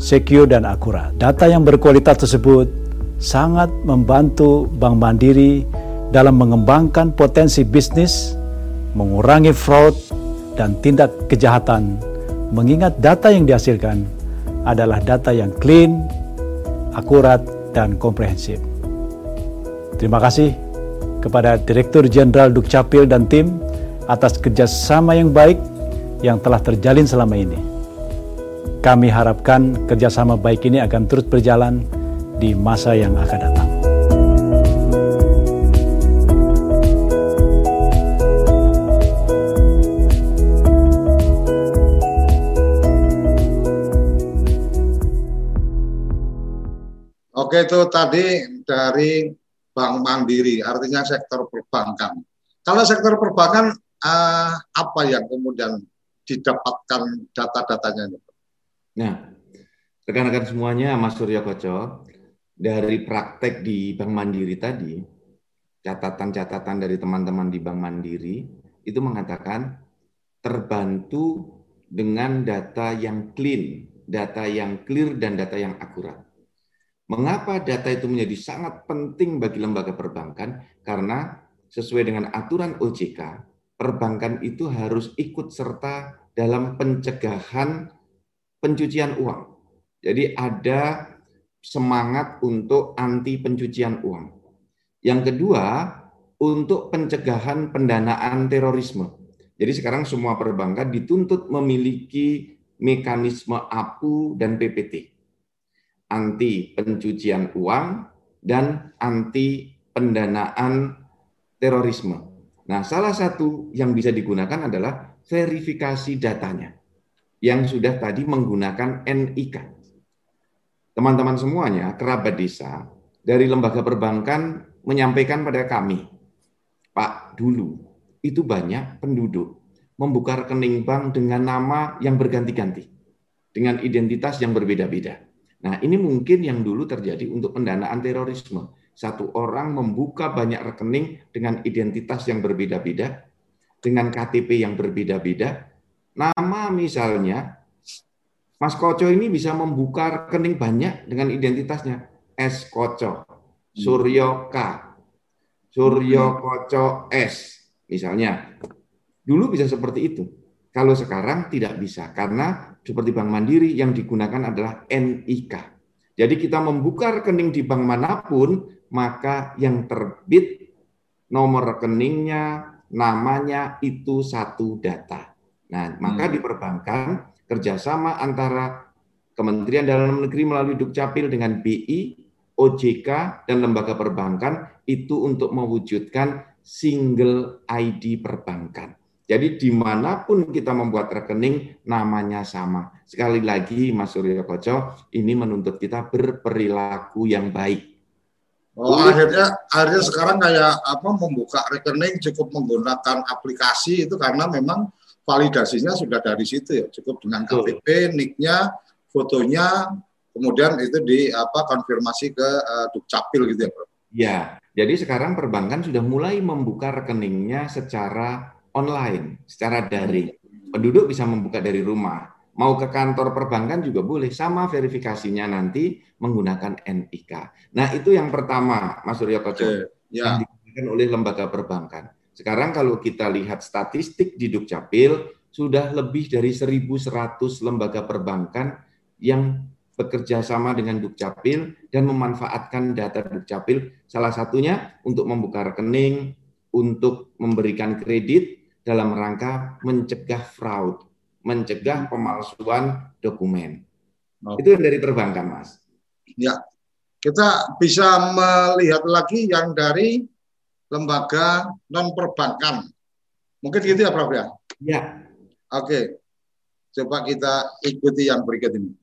secure, dan akurat. Data yang berkualitas tersebut sangat membantu Bank Mandiri dalam mengembangkan potensi bisnis, mengurangi fraud, dan tindak kejahatan, mengingat data yang dihasilkan adalah data yang clean, akurat, dan komprehensif. Terima kasih kepada Direktur Jenderal Dukcapil dan tim atas kerjasama yang baik yang telah terjalin selama ini. Kami harapkan kerjasama baik ini akan terus berjalan di masa yang akan datang. Oke, itu tadi dari Bank Mandiri, artinya sektor perbankan. Kalau sektor perbankan, apa yang kemudian didapatkan data-datanya. Nah, rekan-rekan semuanya, Mas Suryo Kocok, dari praktek di Bank Mandiri tadi, catatan-catatan dari teman-teman di Bank Mandiri itu mengatakan terbantu dengan data yang clean, data yang clear, dan data yang akurat. Mengapa data itu menjadi sangat penting bagi lembaga perbankan? Karena sesuai dengan aturan OJK, perbankan itu harus ikut serta dalam pencegahan pencucian uang. Jadi ada semangat untuk anti pencucian uang. Yang kedua, untuk pencegahan pendanaan terorisme. Jadi sekarang semua perbankan dituntut memiliki mekanisme APU dan PPT. Anti pencucian uang dan anti pendanaan terorisme. Nah, salah satu yang bisa digunakan adalah verifikasi datanya yang sudah tadi menggunakan NIK. Teman-teman semuanya, kerabat desa dari lembaga perbankan menyampaikan pada kami, Pak, dulu itu banyak penduduk membuka rekening bank dengan nama yang berganti-ganti, dengan identitas yang berbeda-beda. Nah, ini mungkin yang dulu terjadi untuk pendanaan terorisme. Satu orang membuka banyak rekening dengan identitas yang berbeda-beda, dengan KTP yang berbeda-beda. Nama misalnya, Mas Koco ini bisa membuka rekening banyak dengan identitasnya. S. Koco, Suryo K, Suryo Kocok S, misalnya. Dulu bisa seperti itu. Kalau sekarang tidak bisa, karena seperti Bank Mandiri yang digunakan adalah NIK. Jadi kita membuka rekening di bank manapun, maka yang terbit nomor rekeningnya, namanya itu satu data. Nah, maka di perbankan kerjasama antara Kementerian Dalam Negeri melalui Dukcapil dengan BI, OJK, dan lembaga perbankan itu untuk mewujudkan single ID perbankan. Jadi dimanapun kita membuat rekening, namanya sama. Sekali lagi, Mas Suryo Kocok, ini menuntut kita berperilaku yang baik. Oh, akhirnya sekarang kayak apa, membuka rekening cukup menggunakan aplikasi itu karena memang validasinya sudah dari situ ya, cukup dengan KTP, NIK-nya, fotonya, kemudian itu di apa konfirmasi ke Dukcapil gitu ya, Bro. Ya, jadi sekarang perbankan sudah mulai membuka rekeningnya secara online, secara daring. Penduduk bisa membuka dari rumah. Mau ke kantor perbankan juga boleh, sama verifikasinya nanti menggunakan NIK. Nah, itu yang pertama, Mas Suryo Kocok, yang digunakan oleh lembaga perbankan. Sekarang kalau kita lihat statistik di Dukcapil, sudah lebih dari 1.100 lembaga perbankan yang bekerja sama dengan Dukcapil dan memanfaatkan data Dukcapil, salah satunya untuk membuka rekening, untuk memberikan kredit dalam rangka mencegah fraud, mencegah pemalsuan dokumen. Itu dari perbankan, Mas. Ya, kita bisa melihat lagi yang dari lembaga non perbankan. Mungkin gitu ya, Prof ya. Ya. Oke, coba kita ikuti yang berikut ini.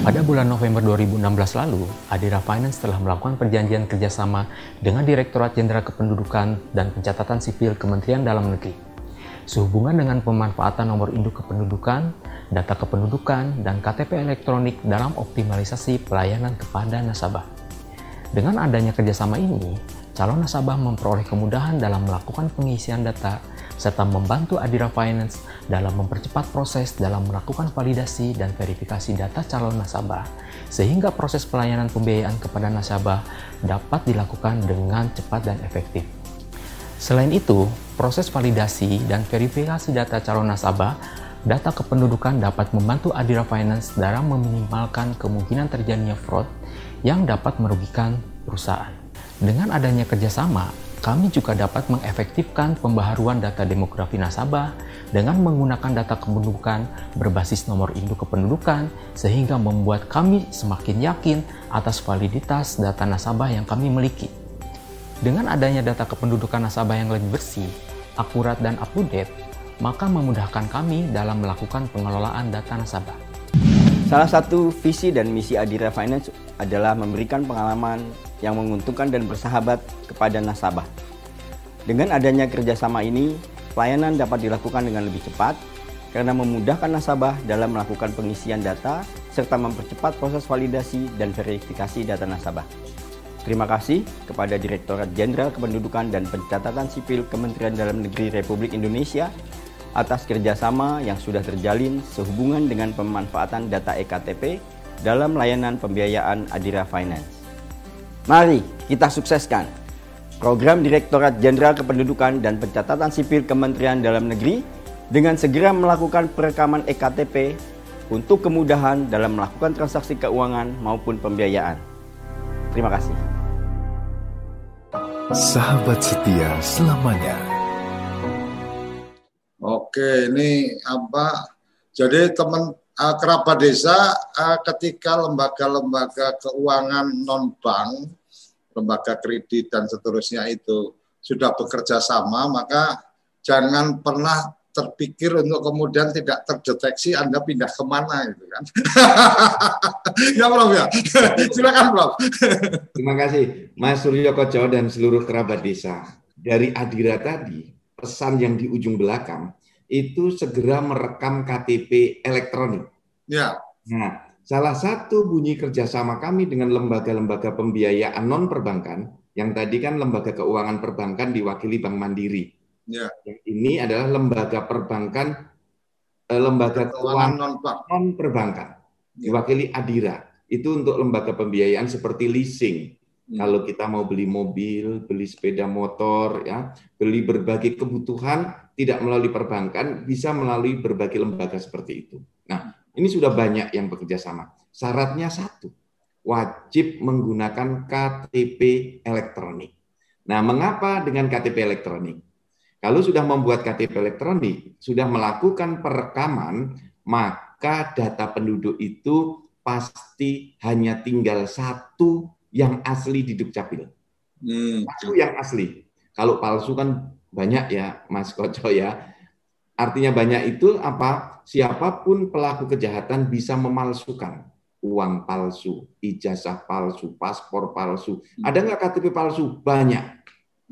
Pada bulan November 2016 lalu, Adira Finance telah melakukan perjanjian kerjasama dengan Direktorat Jenderal Kependudukan dan Pencatatan Sipil Kementerian Dalam Negeri. Sehubungan dengan pemanfaatan nomor induk kependudukan, data kependudukan, dan KTP elektronik dalam optimalisasi pelayanan kepada nasabah. Dengan adanya kerjasama ini, calon nasabah memperoleh kemudahan dalam melakukan pengisian data, serta membantu Adira Finance dalam mempercepat proses dalam melakukan validasi dan verifikasi data calon nasabah, sehingga proses pelayanan pembiayaan kepada nasabah dapat dilakukan dengan cepat dan efektif. Selain itu, proses validasi dan verifikasi data calon nasabah, data kependudukan dapat membantu Adira Finance dalam meminimalkan kemungkinan terjadinya fraud yang dapat merugikan perusahaan. Dengan adanya kerjasama, kami juga dapat mengefektifkan pembaharuan data demografi nasabah dengan menggunakan data kependudukan berbasis nomor induk kependudukan, sehingga membuat kami semakin yakin atas validitas data nasabah yang kami miliki. Dengan adanya data kependudukan nasabah yang lebih bersih, akurat, dan up-to-date, maka memudahkan kami dalam melakukan pengelolaan data nasabah. Salah satu visi dan misi Adira Finance adalah memberikan pengalaman yang menguntungkan dan bersahabat kepada nasabah. Dengan adanya kerjasama ini, Pelayanan dapat dilakukan dengan lebih cepat karena memudahkan nasabah dalam melakukan pengisian data serta mempercepat proses validasi dan verifikasi data nasabah. Terima kasih kepada Direktorat Jenderal Kependudukan dan Pencatatan Sipil Kementerian Dalam Negeri Republik Indonesia atas kerjasama yang sudah terjalin sehubungan dengan pemanfaatan data eKTP dalam layanan pembiayaan Adira Finance. Mari kita sukseskan program Direktorat Jenderal Kependudukan dan Pencatatan Sipil Kementerian Dalam Negeri dengan segera melakukan perekaman eKTP untuk kemudahan dalam melakukan transaksi keuangan maupun pembiayaan. Terima kasih. Sahabat setia selamanya. Oke, ini apa? Jadi teman kerabat desa, ketika lembaga-lembaga keuangan non-bank, lembaga kredit dan seterusnya itu sudah bekerja sama, maka jangan pernah terpikir untuk kemudian tidak terdeteksi Anda pindah kemana gitu kan. Ya Prof ya, silakan Prof. Terima kasih Mas Suryo Kocok dan seluruh kerabat desa. Dari Adira tadi, pesan yang di ujung belakang itu segera merekam KTP elektronik. Ya. Nah, salah satu bunyi kerjasama kami dengan lembaga-lembaga pembiayaan non perbankan, yang tadi kan lembaga keuangan perbankan diwakili Bank Mandiri. Ya. Ini adalah lembaga perbankan, lembaga keuangan non perbankan diwakili Adira. Itu untuk lembaga pembiayaan seperti leasing. Kalau kita mau beli mobil, beli sepeda motor, ya, beli berbagai kebutuhan tidak melalui perbankan, bisa melalui berbagai lembaga seperti itu. Nah, ini sudah banyak yang bekerja sama. Syaratnya satu, wajib menggunakan KTP elektronik. Nah, mengapa dengan KTP elektronik? Kalau sudah membuat KTP elektronik, sudah melakukan perekaman, maka data penduduk itu pasti hanya tinggal satu yang asli di Dukcapil. Satu yang asli. Kalau palsu kan banyak ya, Mas Koco ya. Artinya banyak itu apa? Siapapun pelaku kejahatan bisa memalsukan uang palsu, ijazah palsu, paspor palsu. Ada nggak KTP palsu? Banyak.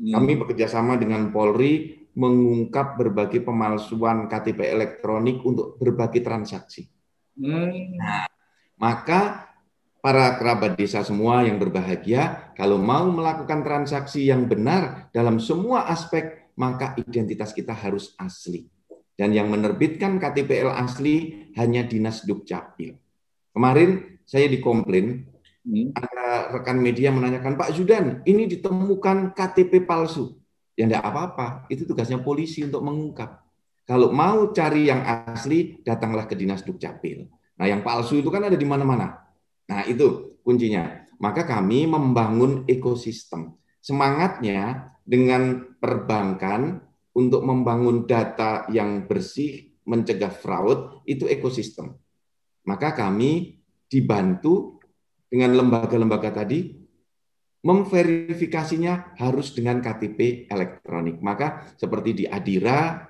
Kami bekerjasama dengan Polri mengungkap berbagai pemalsuan KTP elektronik untuk berbagai transaksi. Nah, maka para kerabat desa semua yang berbahagia, kalau mau melakukan transaksi yang benar dalam semua aspek, maka identitas kita harus asli. Dan yang menerbitkan KTP-el asli hanya Dinas Dukcapil. Kemarin saya dikomplain, ada rekan media menanyakan, Pak Zudan, ini ditemukan KTP palsu. Ya enggak apa-apa, itu tugasnya polisi untuk mengungkap. Kalau mau cari yang asli, datanglah ke Dinas Dukcapil. Nah, yang palsu itu kan ada di mana-mana. Nah, itu kuncinya. Maka kami membangun ekosistem. Semangatnya dengan perbankan untuk membangun data yang bersih, mencegah fraud, itu ekosistem. Maka kami dibantu dengan lembaga-lembaga tadi, memverifikasinya harus dengan KTP elektronik. Maka seperti di Adira,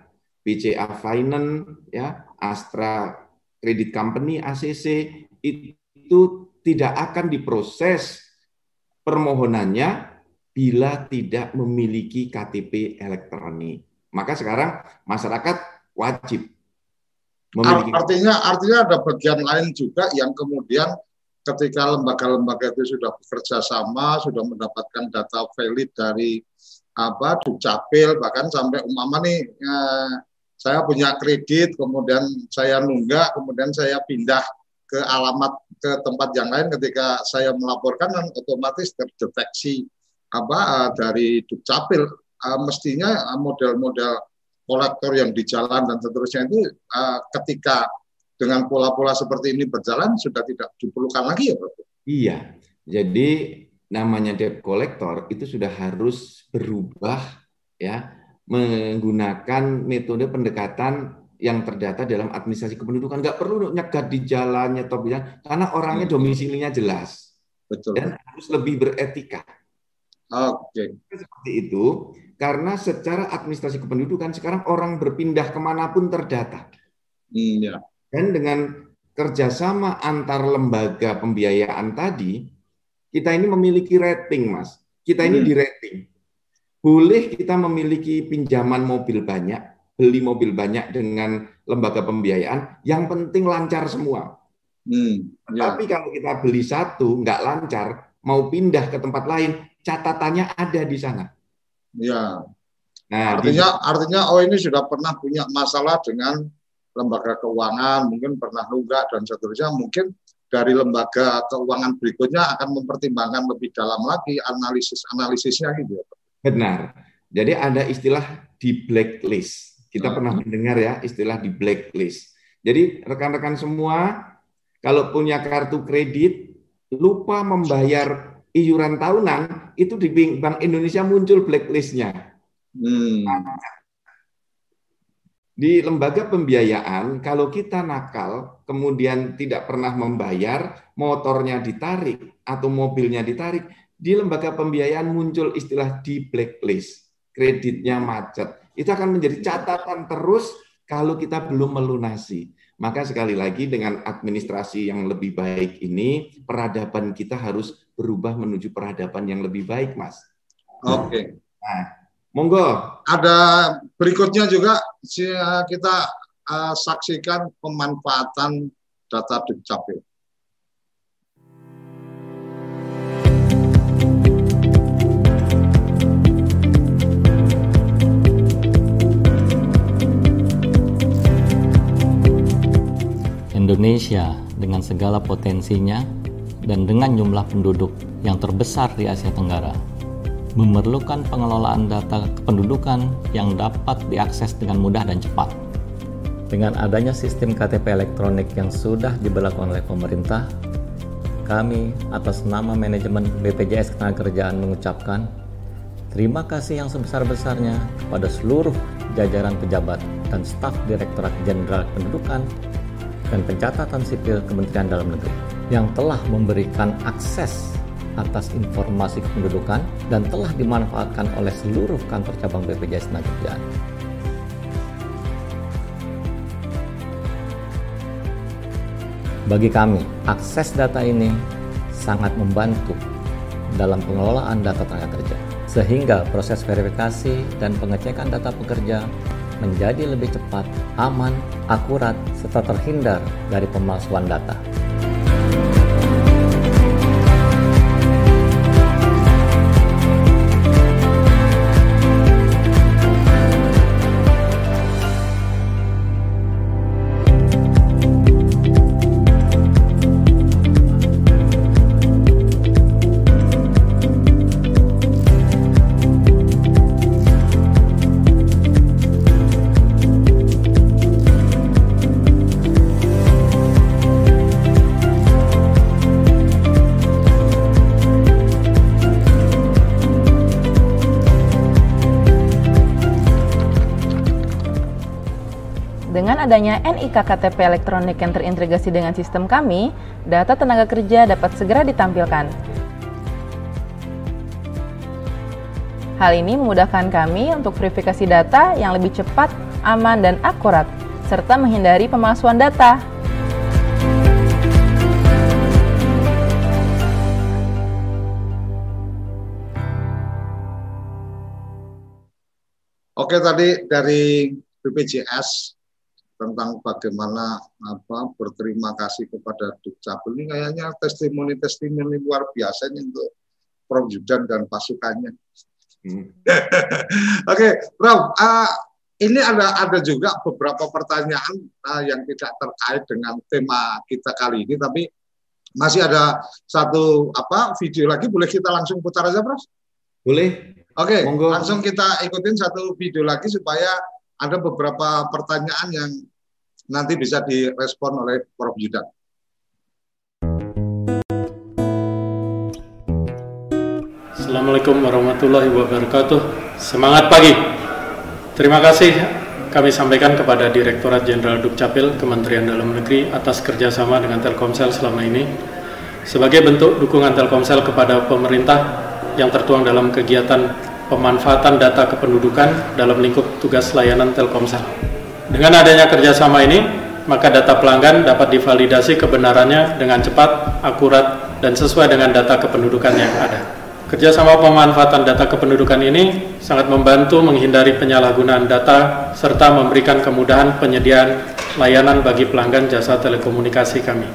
BCA Finance, ya, Astra Credit Company, ACC, itu tidak akan diproses permohonannya bila tidak memiliki KTP elektronik. Maka sekarang masyarakat wajib memiliki. Artinya ada bagian lain juga yang kemudian ketika lembaga-lembaga itu sudah bekerja sama, sudah mendapatkan data valid dari Dukcapil, bahkan sampai umpama nih saya punya kredit, kemudian saya nunggak, kemudian saya pindah ke alamat ke tempat yang lain, ketika saya melaporkan dan otomatis terdeteksi dari Dukcapil, mestinya model-model kolektor yang di jalan dan seterusnya itu ketika dengan pola-pola seperti ini berjalan, sudah tidak diperlukan lagi ya Pak? Iya, jadi namanya debt collector itu sudah harus berubah ya, menggunakan metode pendekatan yang terdata dalam administrasi kependudukan. Nggak perlu nyegat di jalan, nyetop di jalan, karena orangnya domisilinya jelas. Betul. Dan harus lebih beretika. Oke. Seperti itu, karena secara administrasi kependudukan sekarang orang berpindah kemanapun terdata. Iya. Dan dengan kerjasama antar lembaga pembiayaan tadi, kita ini memiliki rating, Mas. Kita ini di rating. Boleh kita memiliki pinjaman mobil banyak, beli mobil banyak dengan lembaga pembiayaan, yang penting lancar semua. Ya. Tapi kalau kita beli satu, nggak lancar, mau pindah ke tempat lain, catatannya ada di sana. Ya. Nah, artinya oh ini sudah pernah punya masalah dengan lembaga keuangan, mungkin pernah nunggak dan seterusnya, mungkin dari lembaga keuangan berikutnya akan mempertimbangkan lebih dalam lagi analisisnya gitu. Benar. Jadi ada istilah di blacklist. Kita pernah mendengar ya istilah di blacklist. Jadi rekan-rekan semua kalau punya kartu kredit lupa membayar iuran tahunan, itu di Bank Indonesia muncul blacklistnya. Di lembaga pembiayaan, kalau kita nakal, kemudian tidak pernah membayar, motornya ditarik atau mobilnya ditarik, di lembaga pembiayaan muncul istilah di blacklist, kreditnya macet. Itu akan menjadi catatan terus kalau kita belum melunasi. Maka sekali lagi dengan administrasi yang lebih baik ini, peradaban kita harus berubah menuju peradaban yang lebih baik, Mas. Oke. Nah, monggo. Ada berikutnya juga kita saksikan pemanfaatan data Dukcapil. Indonesia dengan segala potensinya dan dengan jumlah penduduk yang terbesar di Asia Tenggara memerlukan pengelolaan data kependudukan yang dapat diakses dengan mudah dan cepat. Dengan adanya sistem KTP elektronik yang sudah diberlakukan oleh pemerintah, kami atas nama manajemen BPJS Ketenagakerjaan mengucapkan terima kasih yang sebesar-besarnya kepada seluruh jajaran pejabat dan staf Direktorat Jenderal Kependudukan dan Pencatatan Sipil Kementerian Dalam Negeri yang telah memberikan akses atas informasi kependudukan dan telah dimanfaatkan oleh seluruh kantor cabang BPJS Ketenagakerjaan. Bagi kami, akses data ini sangat membantu dalam pengelolaan data tenaga kerja, sehingga proses verifikasi dan pengecekan data pekerja menjadi lebih cepat, aman, akurat, serta terhindar dari pemalsuan data. Adanya NIK KTP elektronik yang terintegrasi dengan sistem kami, data tenaga kerja dapat segera ditampilkan. Hal ini memudahkan kami untuk verifikasi data yang lebih cepat, aman, dan akurat, serta menghindari pemalsuan data. Oke, tadi dari BPJS tentang bagaimana berterima kasih kepada Dukcapil. Ini kayaknya testimoni luar biasa nih untuk Prof. Zudan dan pasukannya. Oke, Prof. Ini ada juga beberapa pertanyaan yang tidak terkait dengan tema kita kali ini, tapi masih ada satu video lagi. Boleh kita langsung putar aja, Prof? Boleh. Oke, langsung kita ikutin satu video lagi supaya ada beberapa pertanyaan yang nanti bisa direspon oleh Prof. Zudan. Assalamualaikum warahmatullahi wabarakatuh. Semangat pagi. Terima kasih kami sampaikan kepada Direktorat Jenderal Dukcapil Kementerian Dalam Negeri atas kerjasama dengan Telkomsel selama ini sebagai bentuk dukungan Telkomsel kepada pemerintah yang tertuang dalam kegiatan pemanfaatan data kependudukan dalam lingkup tugas layanan Telkomsel. Dengan adanya kerjasama ini, maka data pelanggan dapat divalidasi kebenarannya dengan cepat, akurat, dan sesuai dengan data kependudukan yang ada. Kerjasama pemanfaatan data kependudukan ini sangat membantu menghindari penyalahgunaan data serta memberikan kemudahan penyediaan layanan bagi pelanggan jasa telekomunikasi kami.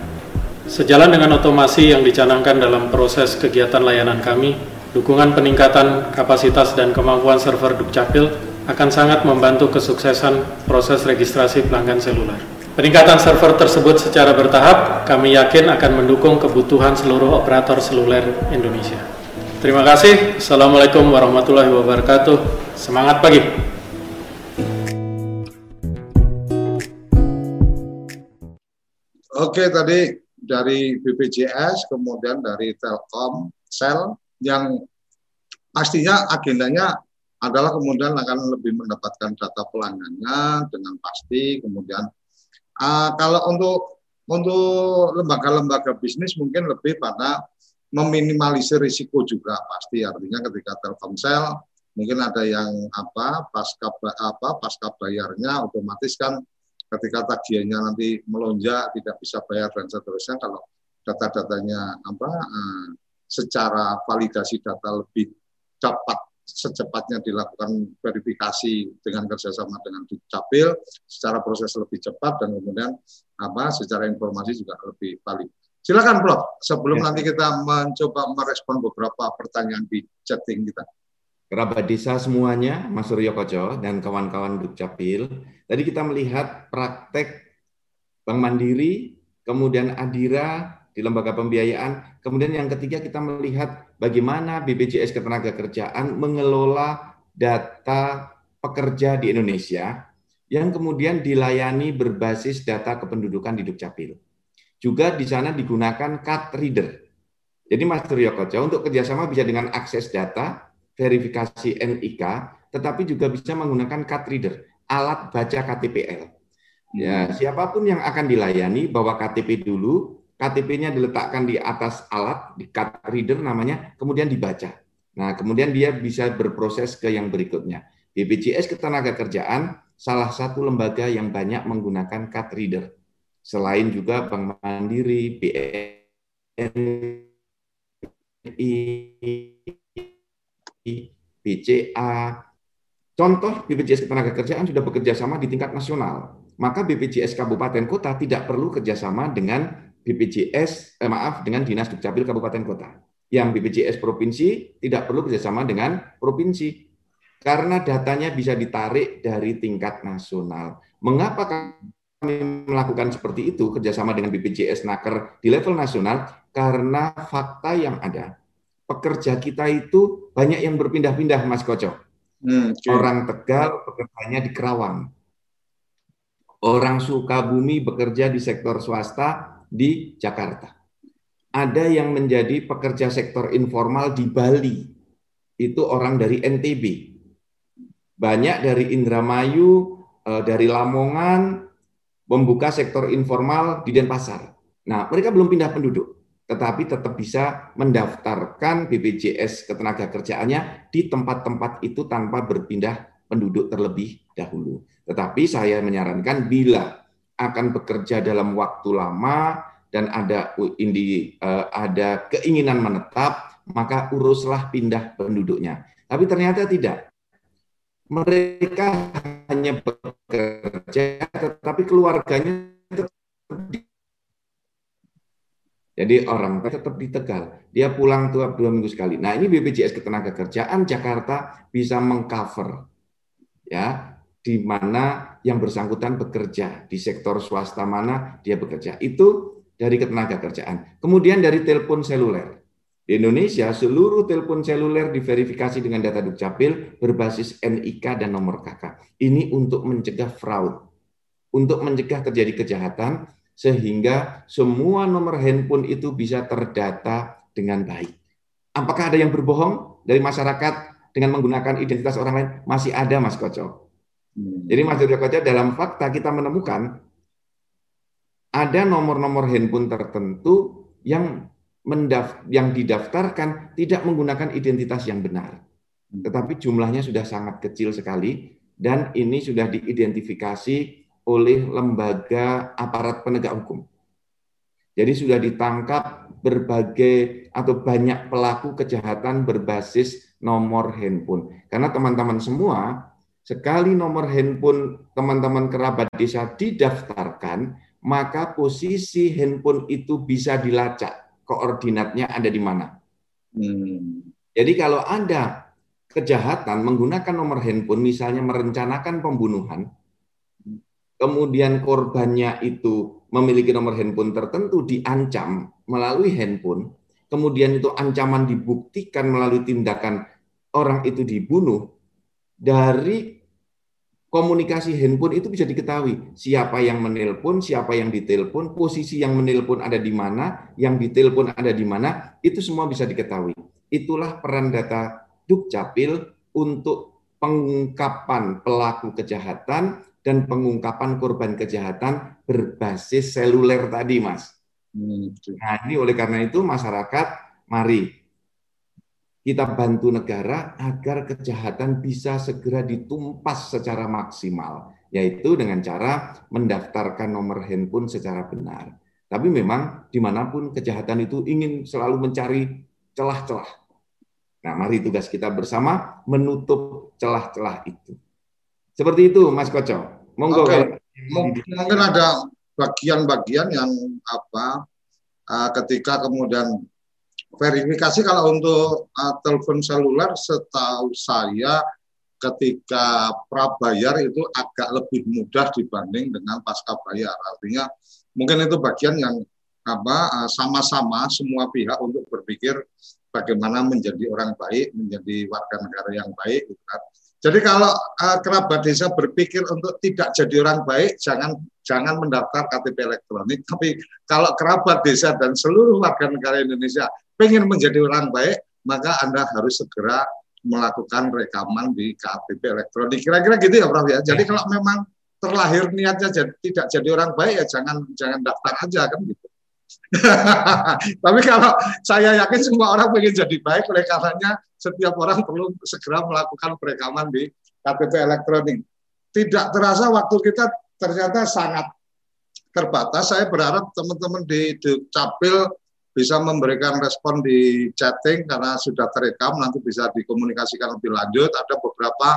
Sejalan dengan otomasi yang dicanangkan dalam proses kegiatan layanan kami, dukungan peningkatan kapasitas dan kemampuan server Dukcapil akan sangat membantu kesuksesan proses registrasi pelanggan seluler. Peningkatan server tersebut secara bertahap kami yakin akan mendukung kebutuhan seluruh operator seluler Indonesia. Terima kasih. Assalamualaikum warahmatullahi wabarakatuh. Semangat pagi. Oke, tadi dari BPJS, kemudian dari Telkomsel, yang pastinya agendanya adalah kemudian akan lebih mendapatkan data pelanggannya dengan pasti. Kemudian kalau untuk lembaga-lembaga bisnis mungkin lebih pada meminimalisir risiko juga pasti, artinya ketika Telkomsel mungkin ada yang pasca bayarnya otomatis kan ketika tagihannya nanti melonjak tidak bisa bayar dan seterusnya, kalau data-datanya secara validasi data lebih dapat secepatnya dilakukan verifikasi dengan kerjasama dengan Dukcapil secara proses lebih cepat dan kemudian secara informasi juga lebih valid. Silakan Prof, sebelum nanti kita mencoba merespon beberapa pertanyaan di chatting kita. Kerabat desa semuanya, Mas Suryo Kocok dan kawan-kawan Dukcapil. Tadi kita melihat praktek Bank Mandiri, kemudian Adira di lembaga pembiayaan, kemudian yang ketiga kita melihat bagaimana BPJS Ketenagakerjaan mengelola data pekerja di Indonesia yang kemudian dilayani berbasis data kependudukan di Dukcapil. Juga di sana digunakan card reader. Jadi Mas Suryo Kocok untuk kerjasama bisa dengan akses data, verifikasi NIK, tetapi juga bisa menggunakan card reader, alat baca KTP-el. Ya, siapapun yang akan dilayani bawa KTP dulu, KTP-nya diletakkan di atas alat, di card reader namanya, kemudian dibaca. Nah, kemudian dia bisa berproses ke yang berikutnya. BPJS Ketenagakerjaan salah satu lembaga yang banyak menggunakan card reader. Selain juga Bank Mandiri, BNI, BCA. Contoh BPJS Ketenagakerjaan sudah bekerja sama di tingkat nasional. Maka BPJS Kabupaten Kota tidak perlu kerjasama dengan dengan Dinas Dukcapil Kabupaten Kota. Yang BPJS Provinsi tidak perlu kerjasama dengan Provinsi. Karena datanya bisa ditarik dari tingkat nasional. Mengapa kami melakukan seperti itu kerjasama dengan BPJS Naker di level nasional? Karena fakta yang ada, pekerja kita itu banyak yang berpindah-pindah, Mas Kocok. Orang Tegal bekerjanya di Kerawang, orang Sukabumi bekerja di sektor swasta di Jakarta, ada yang menjadi pekerja sektor informal di Bali, itu orang dari NTB, banyak dari Indramayu, dari Lamongan, membuka sektor informal di Denpasar. Nah, mereka belum pindah penduduk, tetapi tetap bisa mendaftarkan BPJS Ketenagakerjaannya di tempat-tempat itu tanpa berpindah penduduk terlebih dahulu. Tetapi saya menyarankan bila akan bekerja dalam waktu lama dan ada keinginan menetap, maka uruslah pindah penduduknya. Tapi ternyata tidak. Mereka hanya bekerja, tetapi keluarganya jadi orang tetap di Tegal. Dia pulang tiap 2 minggu sekali. Nah, ini BPJS Ketenagakerjaan Jakarta bisa mengcover, ya, di mana yang bersangkutan bekerja di sektor swasta mana dia bekerja. Itu dari ketenagakerjaan. Kemudian dari telepon seluler. Di Indonesia, seluruh telepon seluler diverifikasi dengan data Dukcapil berbasis NIK dan nomor KK. Ini untuk mencegah fraud, untuk mencegah terjadi kejahatan, sehingga semua nomor handphone itu bisa terdata dengan baik. Apakah ada yang berbohong dari masyarakat dengan menggunakan identitas orang lain? Masih ada, Mas Kocok. Jadi Mas Kocok, dalam fakta kita menemukan ada nomor-nomor handphone tertentu yang didaftarkan tidak menggunakan identitas yang benar. Tetapi jumlahnya sudah sangat kecil sekali dan ini sudah diidentifikasi oleh lembaga aparat penegak hukum. Jadi sudah ditangkap berbagai atau banyak pelaku kejahatan berbasis nomor handphone. Karena teman-teman semua, sekali nomor handphone teman-teman kerabat desa didaftarkan, maka posisi handphone itu bisa dilacak, koordinatnya ada di mana. Jadi kalau ada kejahatan menggunakan nomor handphone, misalnya merencanakan pembunuhan, kemudian korbannya itu memiliki nomor handphone tertentu, diancam melalui handphone, kemudian itu ancaman dibuktikan melalui tindakan orang itu dibunuh, dari komunikasi handphone itu bisa diketahui siapa yang menelpon, siapa yang ditelepon, posisi yang menelpon ada di mana, yang ditelepon ada di mana, itu semua bisa diketahui. Itulah peran data Dukcapil untuk pengungkapan pelaku kejahatan dan pengungkapan korban kejahatan berbasis seluler tadi, Mas. Nah, ini oleh karena itu masyarakat, mari kita bantu negara agar kejahatan bisa segera ditumpas secara maksimal, yaitu dengan cara mendaftarkan nomor handphone secara benar. Tapi memang dimanapun kejahatan itu ingin selalu mencari celah-celah. Nah, mari tugas kita bersama menutup celah-celah itu. Seperti itu, Mas Kocok. Monggo. Okay. Mungkin ada bagian-bagian yang apa ketika kemudian verifikasi kalau untuk telepon seluler, setahu saya ketika prabayar itu agak lebih mudah dibanding dengan pasca bayar. Artinya mungkin itu bagian yang apa sama-sama semua pihak untuk berpikir bagaimana menjadi orang baik, menjadi warga negara yang baik. Jadi kalau kerabat desa berpikir untuk tidak jadi orang baik, jangan mendaftar KTP elektronik. Tapi kalau kerabat desa dan seluruh warga negara Indonesia pengen menjadi orang baik, maka Anda harus segera melakukan rekaman di KTP elektronik. Kira-kira gitu ya, Prof. Ya. Jadi kalau memang terlahir niatnya tidak jadi orang baik, ya jangan daftar aja, kan gitu. Tapi kalau saya yakin semua orang pengen jadi baik, oleh karenanya setiap orang perlu segera melakukan perekaman di KTP elektronik. Tidak terasa waktu kita ternyata sangat terbatas. Saya berharap teman-teman di Dukcapil bisa memberikan respon di chatting karena sudah terekam, nanti bisa dikomunikasikan lebih lanjut. Ada beberapa,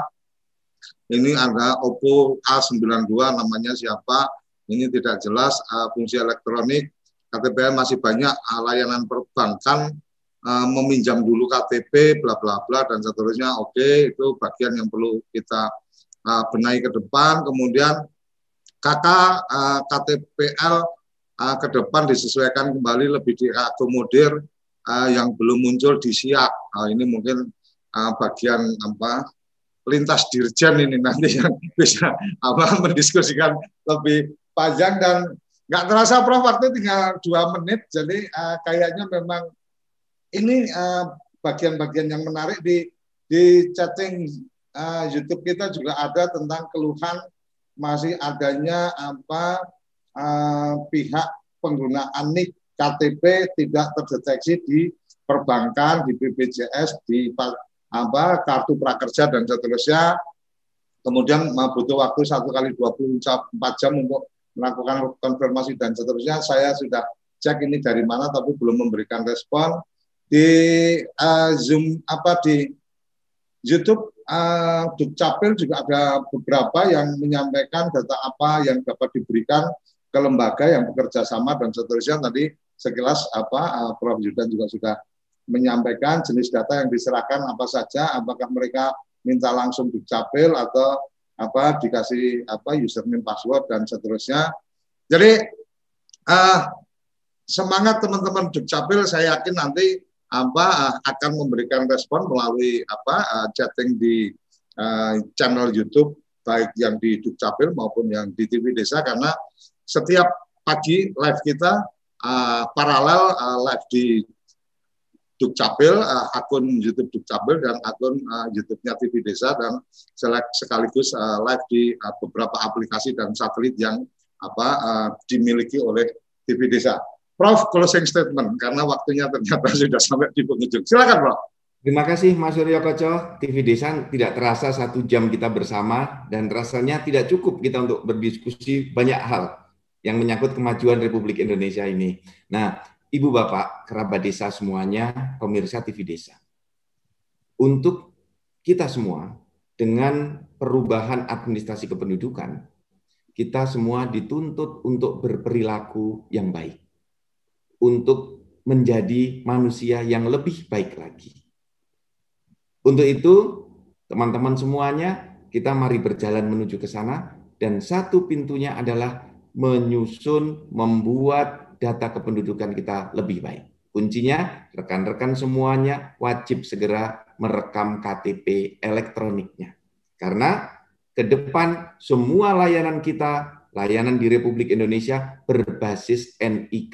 ini ada Oppo A92 namanya siapa, ini tidak jelas, fungsi elektronik, KTP masih banyak, layanan perbankan, meminjam dulu KTP, bla bla bla, dan seterusnya. Oke, itu bagian yang perlu kita benahi ke depan. Kemudian KK, KTP-el, ke depan disesuaikan kembali, lebih diakomodir yang belum muncul di siak. Ini mungkin bagian apa lintas dirjen ini nanti yang bisa mendiskusikan lebih panjang. Dan nggak terasa, Prof, waktu tinggal 2 menit, jadi kayaknya memang ini bagian-bagian yang menarik di chatting YouTube kita juga ada tentang keluhan masih adanya apa pihak penggunaan NIK KTP tidak terdeteksi di perbankan, di BPJS, di apa kartu prakerja dan seterusnya. Kemudian butuh waktu 1 kali 24 jam untuk melakukan konfirmasi dan seterusnya. Saya sudah cek ini dari mana tapi belum memberikan respon di Zoom apa di YouTube. Dukcapil juga ada beberapa yang menyampaikan data apa yang dapat diberikan ke lembaga yang bekerja sama dan seterusnya. Tadi sekilas Prof. Zudan juga sudah menyampaikan jenis data yang diserahkan apa saja, apakah mereka minta langsung Dukcapil atau dikasih username, password dan seterusnya. Jadi semangat teman-teman Dukcapil, saya yakin nanti akan memberikan respon melalui chatting di channel YouTube baik yang di Dukcapil maupun yang di TV Desa, karena setiap pagi live kita paralel live di Dukcapil, akun YouTube Dukcapil dan akun YouTube-nya TV Desa, dan sekaligus live di beberapa aplikasi dan satelit yang dimiliki oleh TV Desa. Prof, closing statement karena waktunya ternyata sudah sampai di penghujung. Silakan, Prof. Terima kasih, Mas Suryo Kocok. TV Desa, tidak terasa 1 jam kita bersama dan rasanya tidak cukup kita untuk berdiskusi banyak hal yang menyangkut kemajuan Republik Indonesia ini. Nah, Ibu Bapak, kerabat desa semuanya, pemirsa TV Desa. Untuk kita semua, dengan perubahan administrasi kependudukan, kita semua dituntut untuk berperilaku yang baik, untuk menjadi manusia yang lebih baik lagi. Untuk itu, teman-teman semuanya, kita mari berjalan menuju ke sana, dan satu pintunya adalah menyusun, membuat data kependudukan kita lebih baik. Kuncinya, rekan-rekan semuanya wajib segera merekam KTP elektroniknya. Karena ke depan semua layanan kita, layanan di Republik Indonesia berbasis NIK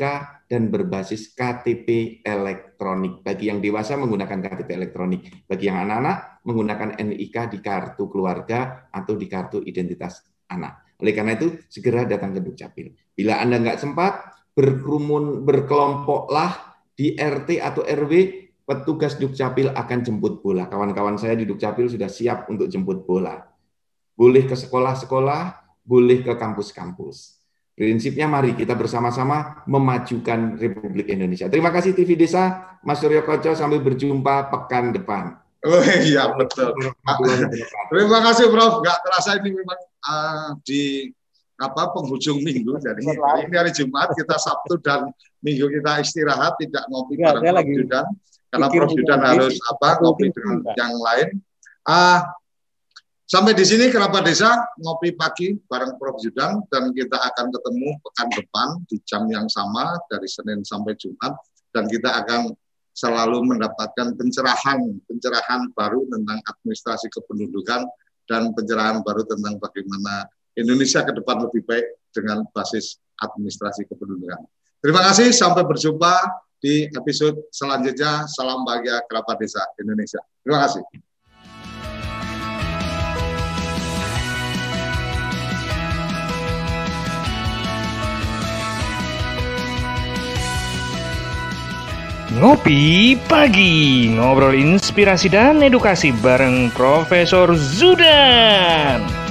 dan berbasis KTP elektronik. Bagi yang dewasa menggunakan KTP elektronik, bagi yang anak-anak menggunakan NIK di kartu keluarga atau di kartu identitas anak. Oleh karena itu, segera datang ke Dukcapil. Bila Anda nggak sempat, berkerumun, berkelompoklah di RT atau RW, petugas Dukcapil akan jemput bola. Kawan-kawan saya di Dukcapil sudah siap untuk jemput bola. Boleh ke sekolah-sekolah, boleh ke kampus-kampus. Prinsipnya mari kita bersama-sama memajukan Republik Indonesia. Terima kasih TV Desa, Mas Suryo Kocok, sampai berjumpa pekan depan. Oh iya, betul. Terima kasih, Prof. Nggak terasa ini memang di penghujung minggu, jadi ini hari Jumat, kita Sabtu dan Minggu kita istirahat, tidak ngopi bareng Prof Zudan, karena Prof Zudan harus ngopi dengan yang lain. Sampai di sini kerabat desa ngopi pagi bareng Prof Zudan, dan kita akan ketemu pekan depan di jam yang sama dari Senin sampai Jumat, dan kita akan selalu mendapatkan pencerahan baru tentang administrasi kependudukan dan pencerahan baru tentang bagaimana Indonesia ke depan lebih baik dengan basis administrasi kependudukan. Terima kasih, sampai berjumpa di episode selanjutnya. Salam bahagia kerabat desa Indonesia. Terima kasih. Ngopi Pagi, ngobrol inspirasi dan edukasi bareng Profesor Zudan.